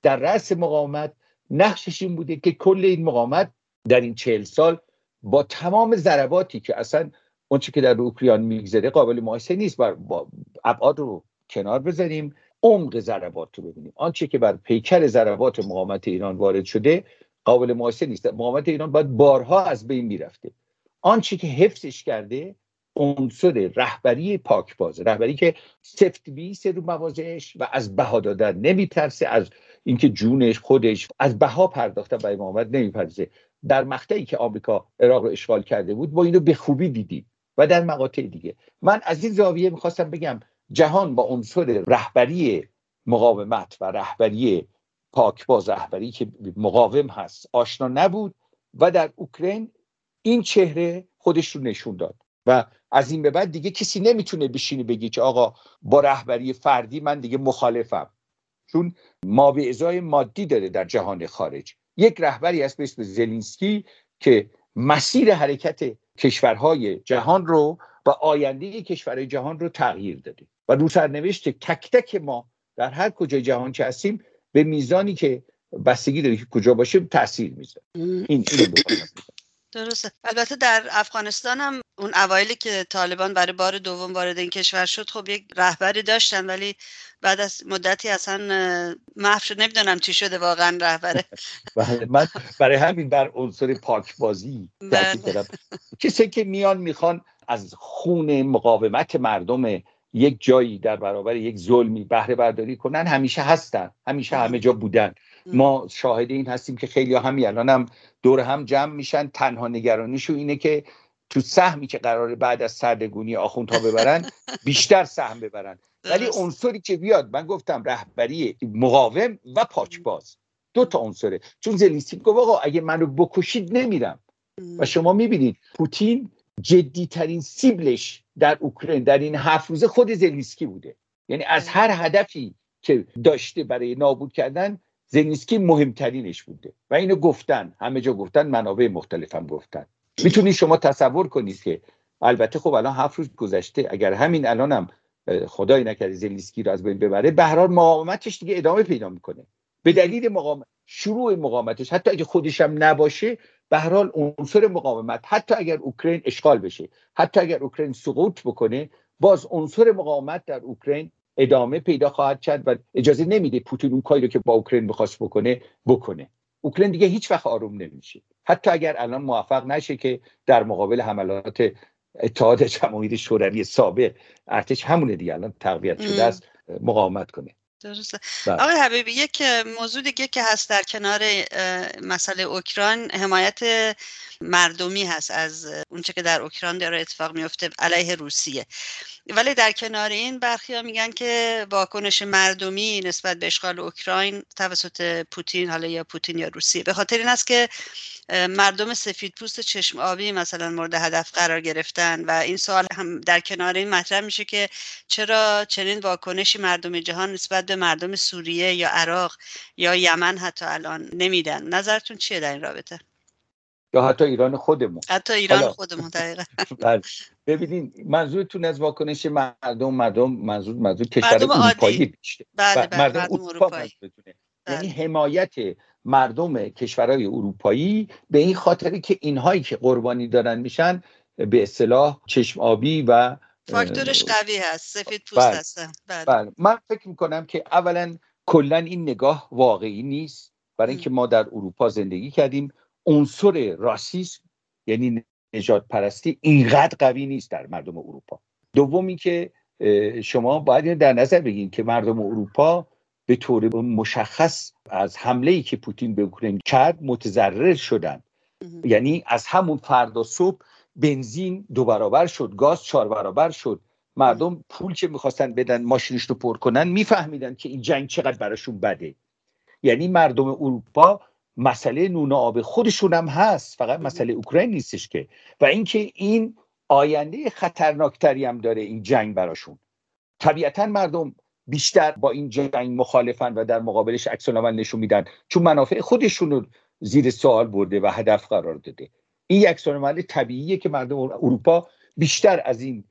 در رأس مقاومت نقشش این بوده که کل این مقاومت در این چهل سال با تمام ضرباتی که اصلا اون چی که در اوکراین میگذره قابل مقایسه نیست، بر ابعاد رو کنار بذاریم، عمق ضربات رو ببینیم. آنچه که بر پیکر ضربات مقاومت ایران وارد شده قابل مقایسه نیست. مقاومت ایران باید بارها از بین میرفته. آنچه که حفظش کرده عنصر رهبری پاکباز، رهبری که سفت بیست رو مواضعش و از بها دادن نمیترسه، از اینکه جونش خودش از بها پرداختن برای مقاومت نمیپردازه. در مقطعی که آمریکا عراق رو اشغال کرده بود ما اینو به خوبی دیدیم و در مقاطع دیگه. من از این زاویه میخواستم بگم جهان با عنصر رهبری مقاومت و رهبری پاکباز، رهبری که مقاوم هست، آشنا نبود و در اوکراین این چهره خودش رو نشون داد و از این به بعد دیگه کسی نمیتونه بشینه بگی که آقا با رهبری فردی من دیگه مخالفم، چون مابعضای مادی داره در جهان خارج. یک رهبری هست به اسم زلنسکی که مسیر حرکت کشورهای جهان رو و آینده کشورهای جهان رو تغییر داده و رو سرنوشت تک تک ما در هر کجای جهان که هستیم به میزانی که بستگی داره که کجا باشیم تاثیر میذاره. این اینو درسته. البته در افغانستان هم اون اوایلی که طالبان برای بار دوم وارد این کشور شد، خب یک رهبری داشتن ولی بعد از مدتی اصلا محو شد. نمیدونم چی شده واقعا رهبره. من برای همین بر عنصر پاکبازی تاکید کردم. کسی که میان میخوان از خون مقاومت مردم یک جایی در برابر یک ظلمی بهره برداری کنن، همیشه هستن، همیشه همه جا بودن. ما شاهد این هستیم که خیلی همین الان هم دور هم جمع میشن. تنها نگرانیشو اینه که تو سهمی که قراره بعد از سردگونی آخوندها ببرن بیشتر سهم ببرن، ولی عنصری که بیاد، من گفتم رهبری مقاوم و پاکباز، دو تا عنصره. چون زلنسکی گفت آقا اگه منو بکشید نمیرم و شما میبینید پوتین جدی ترین سیبلش در اوکراین در این هفت روزه خود زلنسکی بوده. یعنی از هر هدفی که داشته برای نابود کردن زلنسکی مهمترینش بوده و اینو گفتن، همه جا گفتن، منابع مختلف هم گفتن. میتونید شما تصور کنید که البته خب الان هفت روز گذشته، اگر همین الان هم خدای نکرده زلنسکی رو از بین ببره، به هر حال مقاومتش دیگه ادامه پیدا میکنه به دلیل مقاومت، شروع مقاومتش. حتی اگه خودش هم نباشه به هر حال عنصر مقاومت، حتی اگر اوکراین اشغال بشه، حتی اگر اوکراین سقوط بکنه، باز عنصر مقاومت در اوکراین ادامه پیدا خواهد کرد و اجازه نمیده پوتین اون کاری رو که با اوکراین می‌خواست بکنه بکنه. اوکراین دیگه هیچ وقت آروم نمیشه، حتی اگر الان موفق نشه که در مقابل حملات اتحاد جماهیر شوروی سابق ارتش همونه دیگه الان تقویت شده است مقاومت کنه. درسته. آقای حبیبی، یک موضوع دیگه که هست در کنار مسئله اوکراین، حمایت مردمی هست از اونچه که در اوکراین داره اتفاق میفته علیه روسیه. ولی در کنار این برخی‌ها میگن که واکنش مردمی نسبت به اشغال اوکراین توسط پوتین، حالا یا پوتین یا روسیه، به خاطر این است که مردم سفیدپوست چشم آبی مثلا مورد هدف قرار گرفتن و این سوال هم در کنار این مطرح میشه که چرا چنین واکنشی مردم جهان نسبت به مردم سوریه یا عراق یا یمن حتی الان نمیدن. نظرتون چیه در این رابطه؟ یا حتی ایران خودمون. حتی ایران حالا. خودمون دقیقاً. ببینین منظورتون از واکنش مردم، مردم منظور منظور کشور اروپایی میشه. مردم اروپایی. یعنی حمایت مردم کشورهای اروپایی به این خاطری که اینهایی که قربانی دارن میشن به اصطلاح چشم آبی و فاکتورش قوی هست، سفید پوست هستن. بله. من فکر میکنم که اولا کلا این نگاه واقعی نیست، برای اینکه ما در اروپا زندگی کردیم. عنصر راسیسم یعنی نژاد پرستی اینقدر قوی نیست در مردم اروپا. دومی که شما باید در نظر بگیرید که مردم اروپا به طور مشخص از حمله‌ای که پوتین به اوکراین کرد متضرر شدند. یعنی از همون فردا صبح بنزین دو برابر شد، گاز چهار برابر شد. مردم پول که می‌خواستن بدن ماشینش رو پر کنن می‌فهمیدن که این جنگ چقدر براشون بده. یعنی مردم اروپا مسئله نون و آب خودشون هم هست، فقط مسئله اوکراین نیستش که. و اینکه این آینده خطرناکتری هم داره این جنگ براشون. طبیعتا مردم بیشتر با این جنگ مخالفن و در مقابلش عکس‌العمل نشون میدن، چون منافع خودشون رو زیر سوال برده و هدف قرار داده. این عکس‌العمل طبیعیه که مردم اروپا بیشتر از این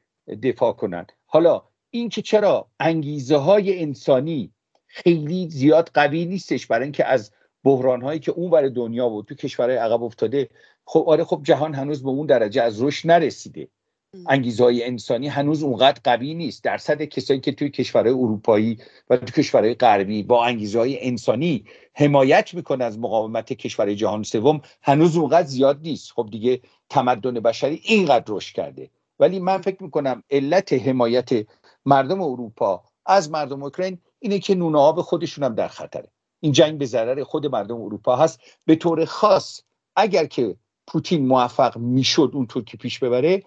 دفاع کنن. حالا اینکه چرا انگیزه های انسانی خیلی زیاد قوی نیستش برای اینکه از بحران‌هایی که اون ور دنیا بود تو کشورهای عقب افتاده، خب آره، خب جهان هنوز به اون درجه از رشد نرسیده. انگیزه‌های انسانی هنوز اونقدر قوی نیست. درصد کسایی که توی کشورهای اروپایی و توی کشورهای غربی با انگیزه‌های انسانی حمایت میکنه از مقاومت کشورهای جهان سوم هنوز اونقدر زیاد نیست. خب دیگه تمدن بشری اینقدر رشد کرده، ولی من فکر میکنم علت حمایت مردم اروپا از مردم اوکراین اینه که نون و آب خودشون هم در خطره. این جنگ به ضرر خود مردم اروپا هست. به طور خاص اگر که پوتین موفق میشد اون طور که پیش ببره،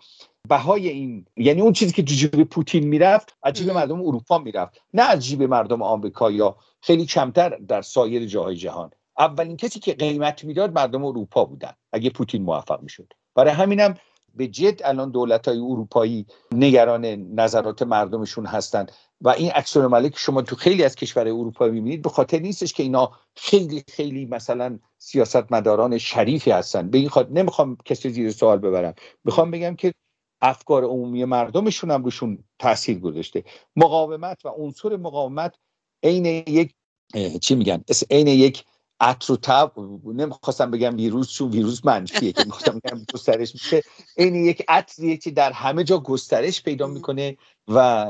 بهای این یعنی اون چیزی که تو جیب پوتین میرفت از جیب مردم اروپا میرفت، نه از جیب مردم آمریکا یا خیلی کمتر در سایر جاهای جهان. اولین کسی که قیمت میداد مردم اروپا بودن اگه پوتین موفق میشد. برای همینم به جد الان دولت‌های اروپایی نگران نظرات مردمشون هستند و این عکس العملی که شما تو خیلی از کشورهای اروپا می‌بینید به خاطر نیستش که اینا خیلی خیلی مثلا سیاستمداران شریفی هستن. به این خاطر نمیخوام کسی زیر سوال ببرم، میخوام بگم که افکار عمومی مردمشون هم روشون تاثیر گذاشته. مقاومت و عنصر مقاومت عین یک چی میگن عین یک عطر و تب، نمیخواستم بگم ویروس چون ویروس منفیه که میخواستم بگم گسترش میشه، این یک عطریه که در همه جا گسترش پیدا میکنه و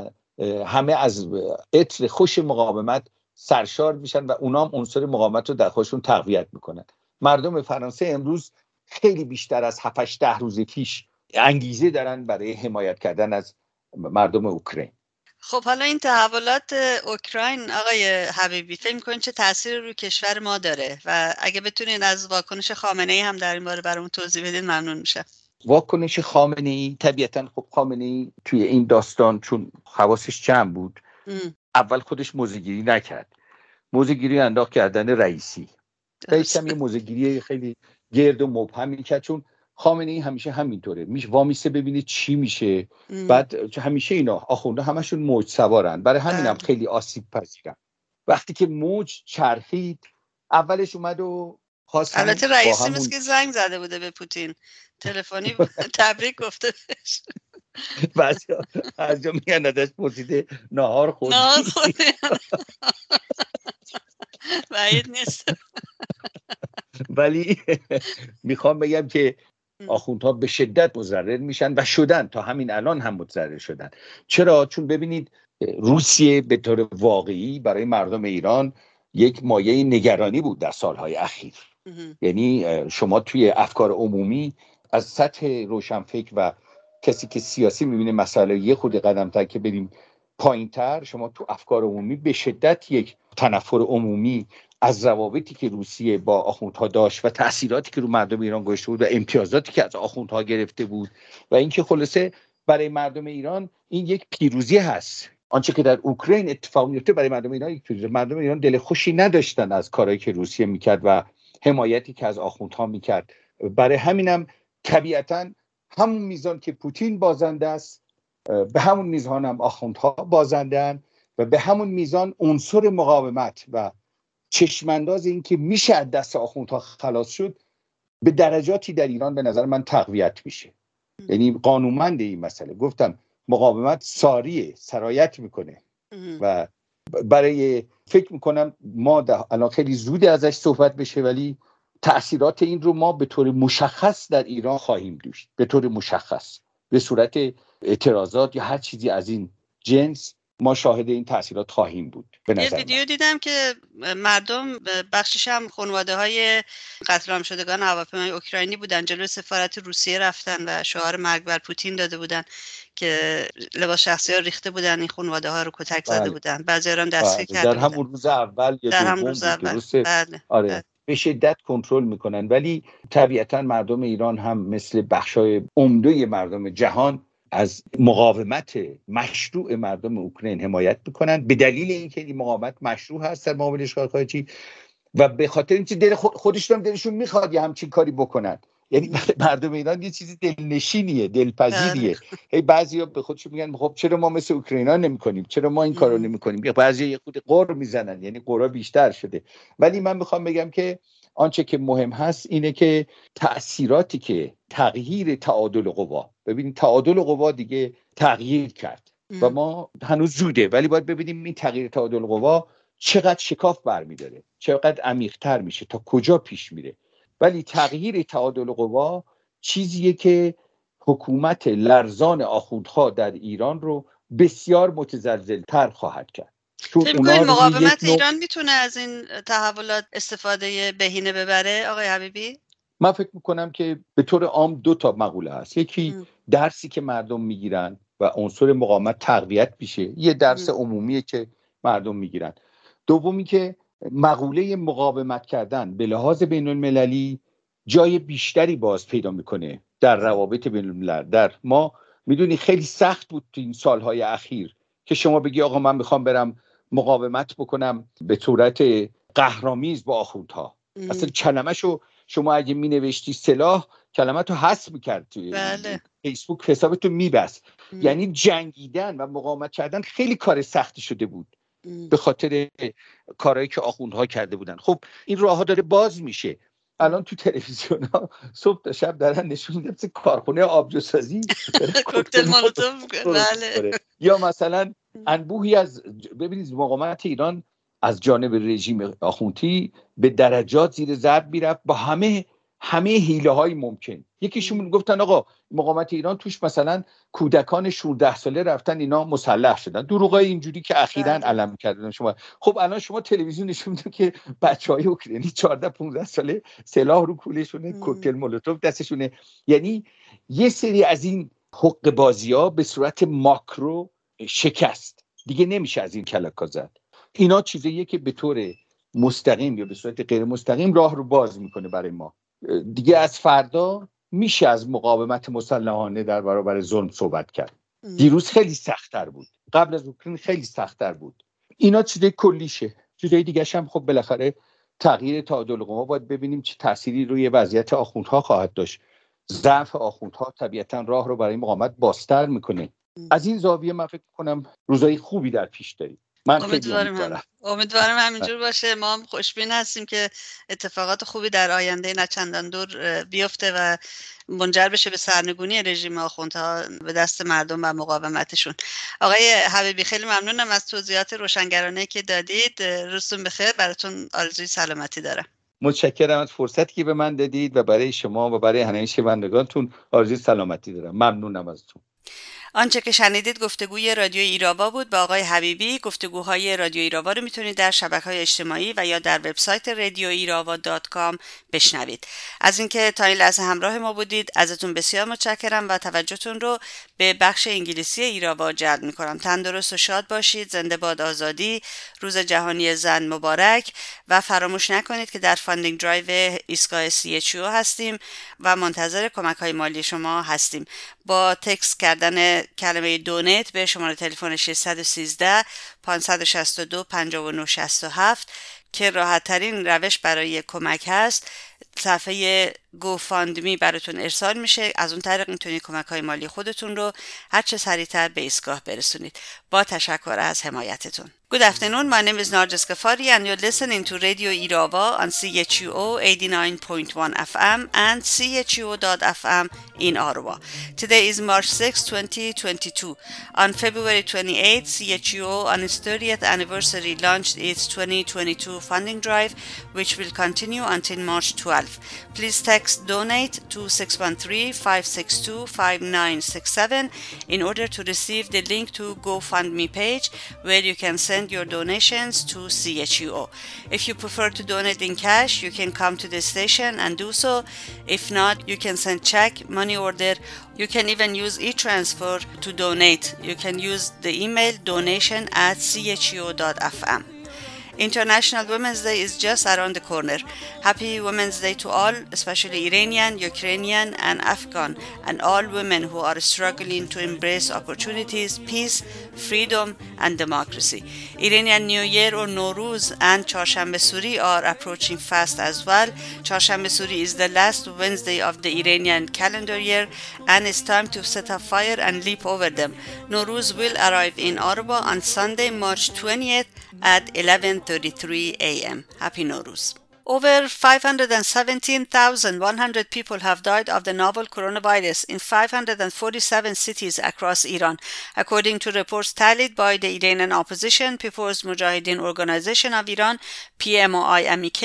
همه از عطر خوش مقاومت سرشار میشن و اونا هم عنصر مقاومت رو در خودشون تقویت میکنن. مردم فرانسه امروز خیلی بیشتر از هفت هشت روز پیش انگیزه دارن برای حمایت کردن از مردم اوکراین. خب حالا این تحولات اوکراین آقای حبیبی فکر می‌کنین چه تأثیری روی کشور ما داره و اگه بتونین از واکنش خامنه‌ای هم در این باره برامون توضیح بدین ممنون میشه. واکنش خامنه‌ای طبیعتاً خب خامنه‌ای توی این داستان چون حواسش جمع بود ام. اول خودش موزه‌گیری نکرد، موزه‌گیری انداخت کردن رئیسی. رئیسی هم یه موزه‌گیری خیلی گرد و مبهمی کرد چون خامنه‌ای همیشه همینطوره، میشه وامیسه ببینه چی میشه ام. بعد همیشه اینا آخونده همشون موج سوارن، برای همینم هم خیلی آسیب پذیرن. وقتی که موج چرخید اولش اومد و خواستن، البته رئیسی مثل که زنگ زده بوده به پوتین تلفنی تبریک گفته بهش بعد از جو میگن ازش پرسیده نهار خوردی؟ نهار خوردی بعید نیست. ولی میخوام بگم که آخوندها به شدت مضرر میشن و شدن، تا همین الان هم مضرر شدن. چرا؟ چون ببینید روسیه به طور واقعی برای مردم ایران یک مایه نگرانی بود در سالهای اخیر. یعنی شما توی افکار عمومی از سطح روشنفکر و کسی که سیاسی میبینه مسئله یه خود قدم تر که بریم پایین تر، شما تو افکار عمومی به شدت یک تنفر عمومی از روابطی که روسیه با آخوندها داشت و تأثیراتی که رو مردم ایران گذاشته بود و امتیازاتی که از آخوندها گرفته بود و اینکه خلاصه برای مردم ایران این یک پیروزی هست. آنچه که در اوکراین اتفاق میفته برای مردم ایران یک پیروزی. مردم ایران دل خوشی نداشتن از کارهایی که روسیه میکرد و حمایتی که از آخوندها میکرد. برای همینم طبیعتاً همون میزان که پوتین بازنده است به همون میزان هم آخوندها بازنده‌اند و به همون میزان عنصر مقاومت و چشمانداز این که میشه از دست آخوندها خلاص شد به درجاتی در ایران به نظر من تقویت میشه. یعنی قانونمند این مسئله، گفتم مقاومت ساریه، سرایت میکنه و برای فکر میکنم ما الان خیلی زود ازش صحبت بشه ولی تأثیرات این رو ما به طور مشخص در ایران خواهیم داشت، به طور مشخص به صورت اعتراضات یا هر چیزی از این جنس ما شاهد این تأثیرات خواهیم بود. به نظر یه ویدیو دیدم که مردم بخشش هم خانواده های قتل عام شدگان هواپیمای اوکراینی بودن، جلوی سفارت روسیه رفتن و شعار مرگ بر پوتین داده بودن که لباس شخصی ها ریخته بودن، این خانواده ها رو کتک زده بله. بودن، بعضی ها هم دستگیر کرده بودن. در همون روز اول یا در همون روز اول بله. آره. به شدت کنترل میکنن. ولی طبیعتا مردم ایران هم مثل بخشای عمده مردم جهان از مقاومت مشروع مردم اوکراین حمایت میکنن به دلیل اینکه این مقاومت مشروع هست در مقابل اشغال خارجی و به خاطر اینکه دل خودشون هم دلشون میخواد یه همچین کاری بکنن. یعنی مردم ایران یه چیزی دلنشینیه، دلپذیریه. هی بعضیا به خودشون میگن خب چرا ما مثل اوکراینا نمیکنیم، چرا ما این کارو نمیکنیم. بعضیا یه خود قر میزنن، یعنی قرا بیشتر شده. ولی من میخوام بگم که آنچه که مهم هست اینه که تأثیراتی که تغییر تعادل قوا، ببینید تعادل قوا دیگه تغییر کرد و ما هنوز زوده ولی باید ببینیم این تغییر تعادل قوا چقدر شکاف برمی‌داره، چقدر عمیق‌تر میشه، تا کجا پیش میره. ولی تغییر تعادل قوا چیزیه که حکومت لرزان آخوندها در ایران رو بسیار متزلزل تر خواهد کرد. تبقیه مقاومت ایران نوع... میتونه از این تحولات استفاده بهینه ببره آقای حبیبی؟ من فکر میکنم که به طور عام دو تا مقوله هست. یکی ام. درسی که مردم میگیرن و عنصر مقاومت تقویت میشه، یه درس ام. عمومیه که مردم میگیرن. دومی که مقوله مقاومت کردن به لحاظ بین المللی جای بیشتری باز پیدا میکنه در روابط بین الملل. در ما میدونی خیلی سخت بود این سالهای اخیر که شما بگی آقا من میخوام برم مقاومت بکنم به صورت قهرامیز با آخوندها. اصلا کلمه‌شو شما اگه مینوشتی سلاح، کلمه‌تو حذف می‌کرد توی بله. فیسبوک حسابتو می‌بست. یعنی جنگیدن و مقاومت کردن خیلی کار سختی شده بود ام. به خاطر کارهایی که آخوندها کرده بودن. خب این راه‌ها داره باز میشه. الان تو تلویزیون‌ها صبح تا شب دارن نشون میدن مثل کارخونه آبجوسازی کوکتل مالوتوف بله. یا مثلا انبوهی از ببینید مقاومت ایران از جانب رژیم آخوندی به درجات زیر ضرب میرفت با همه همه حیله‌های ممکن. یکیشون گفتن آقا مقاومت ایران توش مثلا کودکان شانزده ساله رفتن اینا مسلح شدن، دروغای اینجوری که اخیراً علم کردن شما. خب الان شما تلویزیون نشون میده که بچهای اوکراینی چهارده پانزده ساله سلاح رو کولشونه، کوکتل مولوتوف دستشونه. یعنی یه سری از این حق بازی‌ها به صورت ماکرو شکست، دیگه نمیشه از این کلاکا زد. اینا چیزیه که به طور مستقیم یا به صورت غیر مستقیم راه رو باز میکنه برای ما. دیگه از فردا میشه از مقاومت مسلحانه در برابر ظلم صحبت کرد. دیروز خیلی سخت‌تر بود، قبل از اوکراین خیلی سخت‌تر بود. اینا چیزای کلیشه. چیزای دیگه‌ش هم خب بالاخره تغییر تعادل قوا باید ببینیم چه تأثیری روی وضعیت آخوندها خواهد داشت. ضعف آخوندها طبیعتاً راه رو برای مقاومت بازتر میکنه. از این زاویه من فکر می‌کنم روزای خوبی در پیش داریم. من امیدوارم هم. امیدوارم همینجور باشه. ما هم خوشبین هستیم که اتفاقات خوبی در آینده نه چندان دور بیفته و منجر بشه به سرنگونی رژیم آخوندها به دست مردم و مقاومتشون. آقای حبیبی خیلی ممنونم از توضیحات روشنگرانه که دادید. روزتون بخیر. براتون آرزوی سلامتی دارم. متشکرم از فرصتی که به من دادید و برای شما و برای همه شنوندگانتون آرزوی سلامتی دارم. ممنونم ازتون. آنچه که شنیدید گفتگوی رادیو ایراوا بود با آقای حبیبی. گفتگوهای رادیو ایراوا رو میتونید در شبکه‌های اجتماعی و یا در وبسایت رادیو ایراوا دات کام بشنوید. از اینکه تا این لحظه همراه ما بودید ازتون بسیار متشکرم و توجهتون رو به بخش انگلیسی ایراوا جلب می‌کنم. تندرست و شاد باشید. زنده باد آزادی. روز جهانی زن مبارک و فراموش نکنید که در فاندینگ درایو ایستگاه سی اچ او هستیم و منتظر کمک‌های مالی شما هستیم. با تکست کردن کلمه دونیت به شماره تلفن شش یک سه پانصد و شصت و دو پنجاه و نه شصت و هفت که راحت ترین روش برای کمک هست. صفحه گوفاندمی براتون ارسال میشه. از اون طریق میتونید کمک های مالی خودتون رو هر چه سریعتر به ایستگاه برسونید. با تشکر از حمایتتون. Good afternoon. My name is Narges Ghaffari and you're listening to Radio Irava on C H U O eighty-nine point one F M and C H U O dot F M in Ottawa. Today is March sixth, twenty twenty-two. On February twenty-eighth, C H U O on its thirtieth anniversary launched its twenty twenty-two funding drive, which will continue until March twelfth. Please text DONATE to six one three, five six two, five nine six seven in order to receive the link to GoFundMe page where you can send your donations to C H U O. If you prefer to donate in cash, you can come to the station and do so. If not, you can send check, money order. You can even use e-transfer to donate. You can use the email donation at chuo.fm. International Women's Day is just around the corner. Happy Women's Day to all, especially Iranian, Ukrainian, and Afghan, and all women who are struggling to embrace opportunities, peace, freedom, and democracy. Iranian New Year or Nowruz and Çarşembe Suri are approaching fast as well. Çarşembe Suri is the last Wednesday of the Iranian calendar year, and it's time to set a fire and leap over them. Nowruz will arrive in Ottawa on Sunday, March twentieth at eleven thirty-three a.m. Happy Nowruz. Over five hundred seventeen thousand one hundred people have died of the novel coronavirus in five hundred forty-seven cities across Iran, according to reports tallied by the Iranian opposition People's Mujahideen Organization of Iran, P M O I M E K,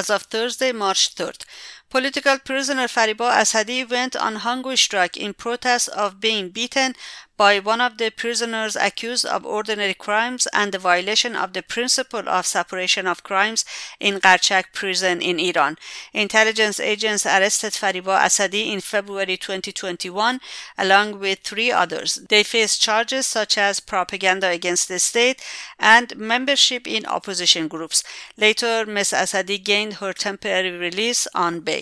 as of Thursday, March third. Political prisoner Fariba Asadi went on hunger strike in protest of being beaten by one of the prisoners accused of ordinary crimes and the violation of the principle of separation of crimes in Karchak prison in Iran. Intelligence agents arrested Fariba Asadi in February twenty twenty-one, along with three others. They faced charges such as propaganda against the state and membership in opposition groups. Later, Miz Asadi gained her temporary release on bail.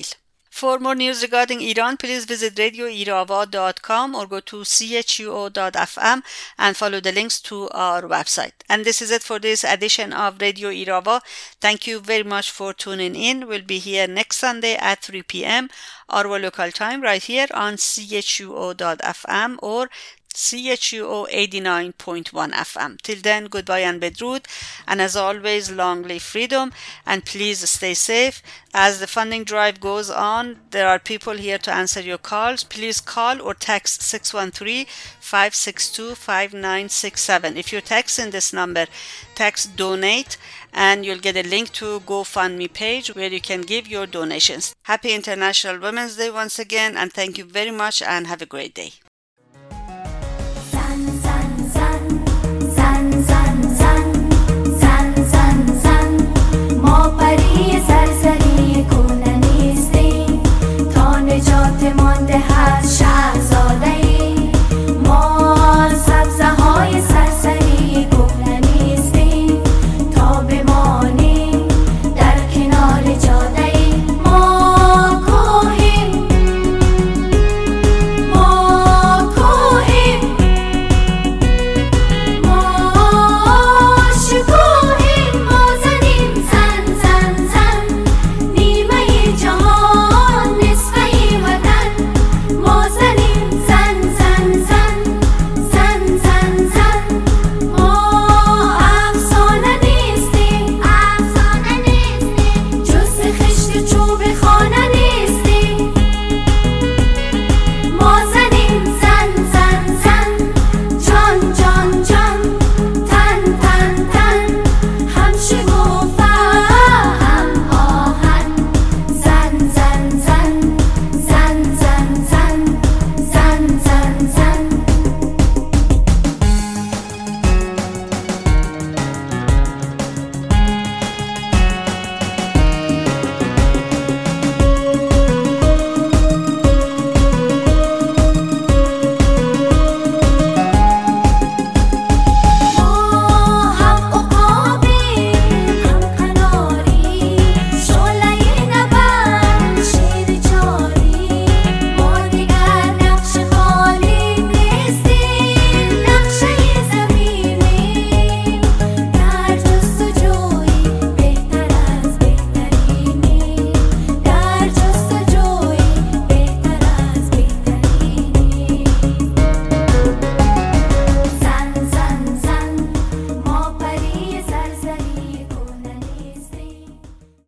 For more news regarding Iran, please visit radio irava dot com or go to c h u o dot f m and follow the links to our website. And this is it for this edition of Radio Irava. Thank you very much for tuning in. We'll be here next Sunday at three p.m. our local time right here on c h u o dot f m or C H U O eighty-nine point one F M. Till then, goodbye and bedrood, and as always, long live freedom, and please stay safe. As the funding drive goes on, there are people here to answer your calls. Please call or text six one three, five six two, five nine six seven. If you're texting this number, text DONATE and you'll get a link to GoFundMe page where you can give your donations. Happy International Women's Day once again, and thank you very much and have a great day.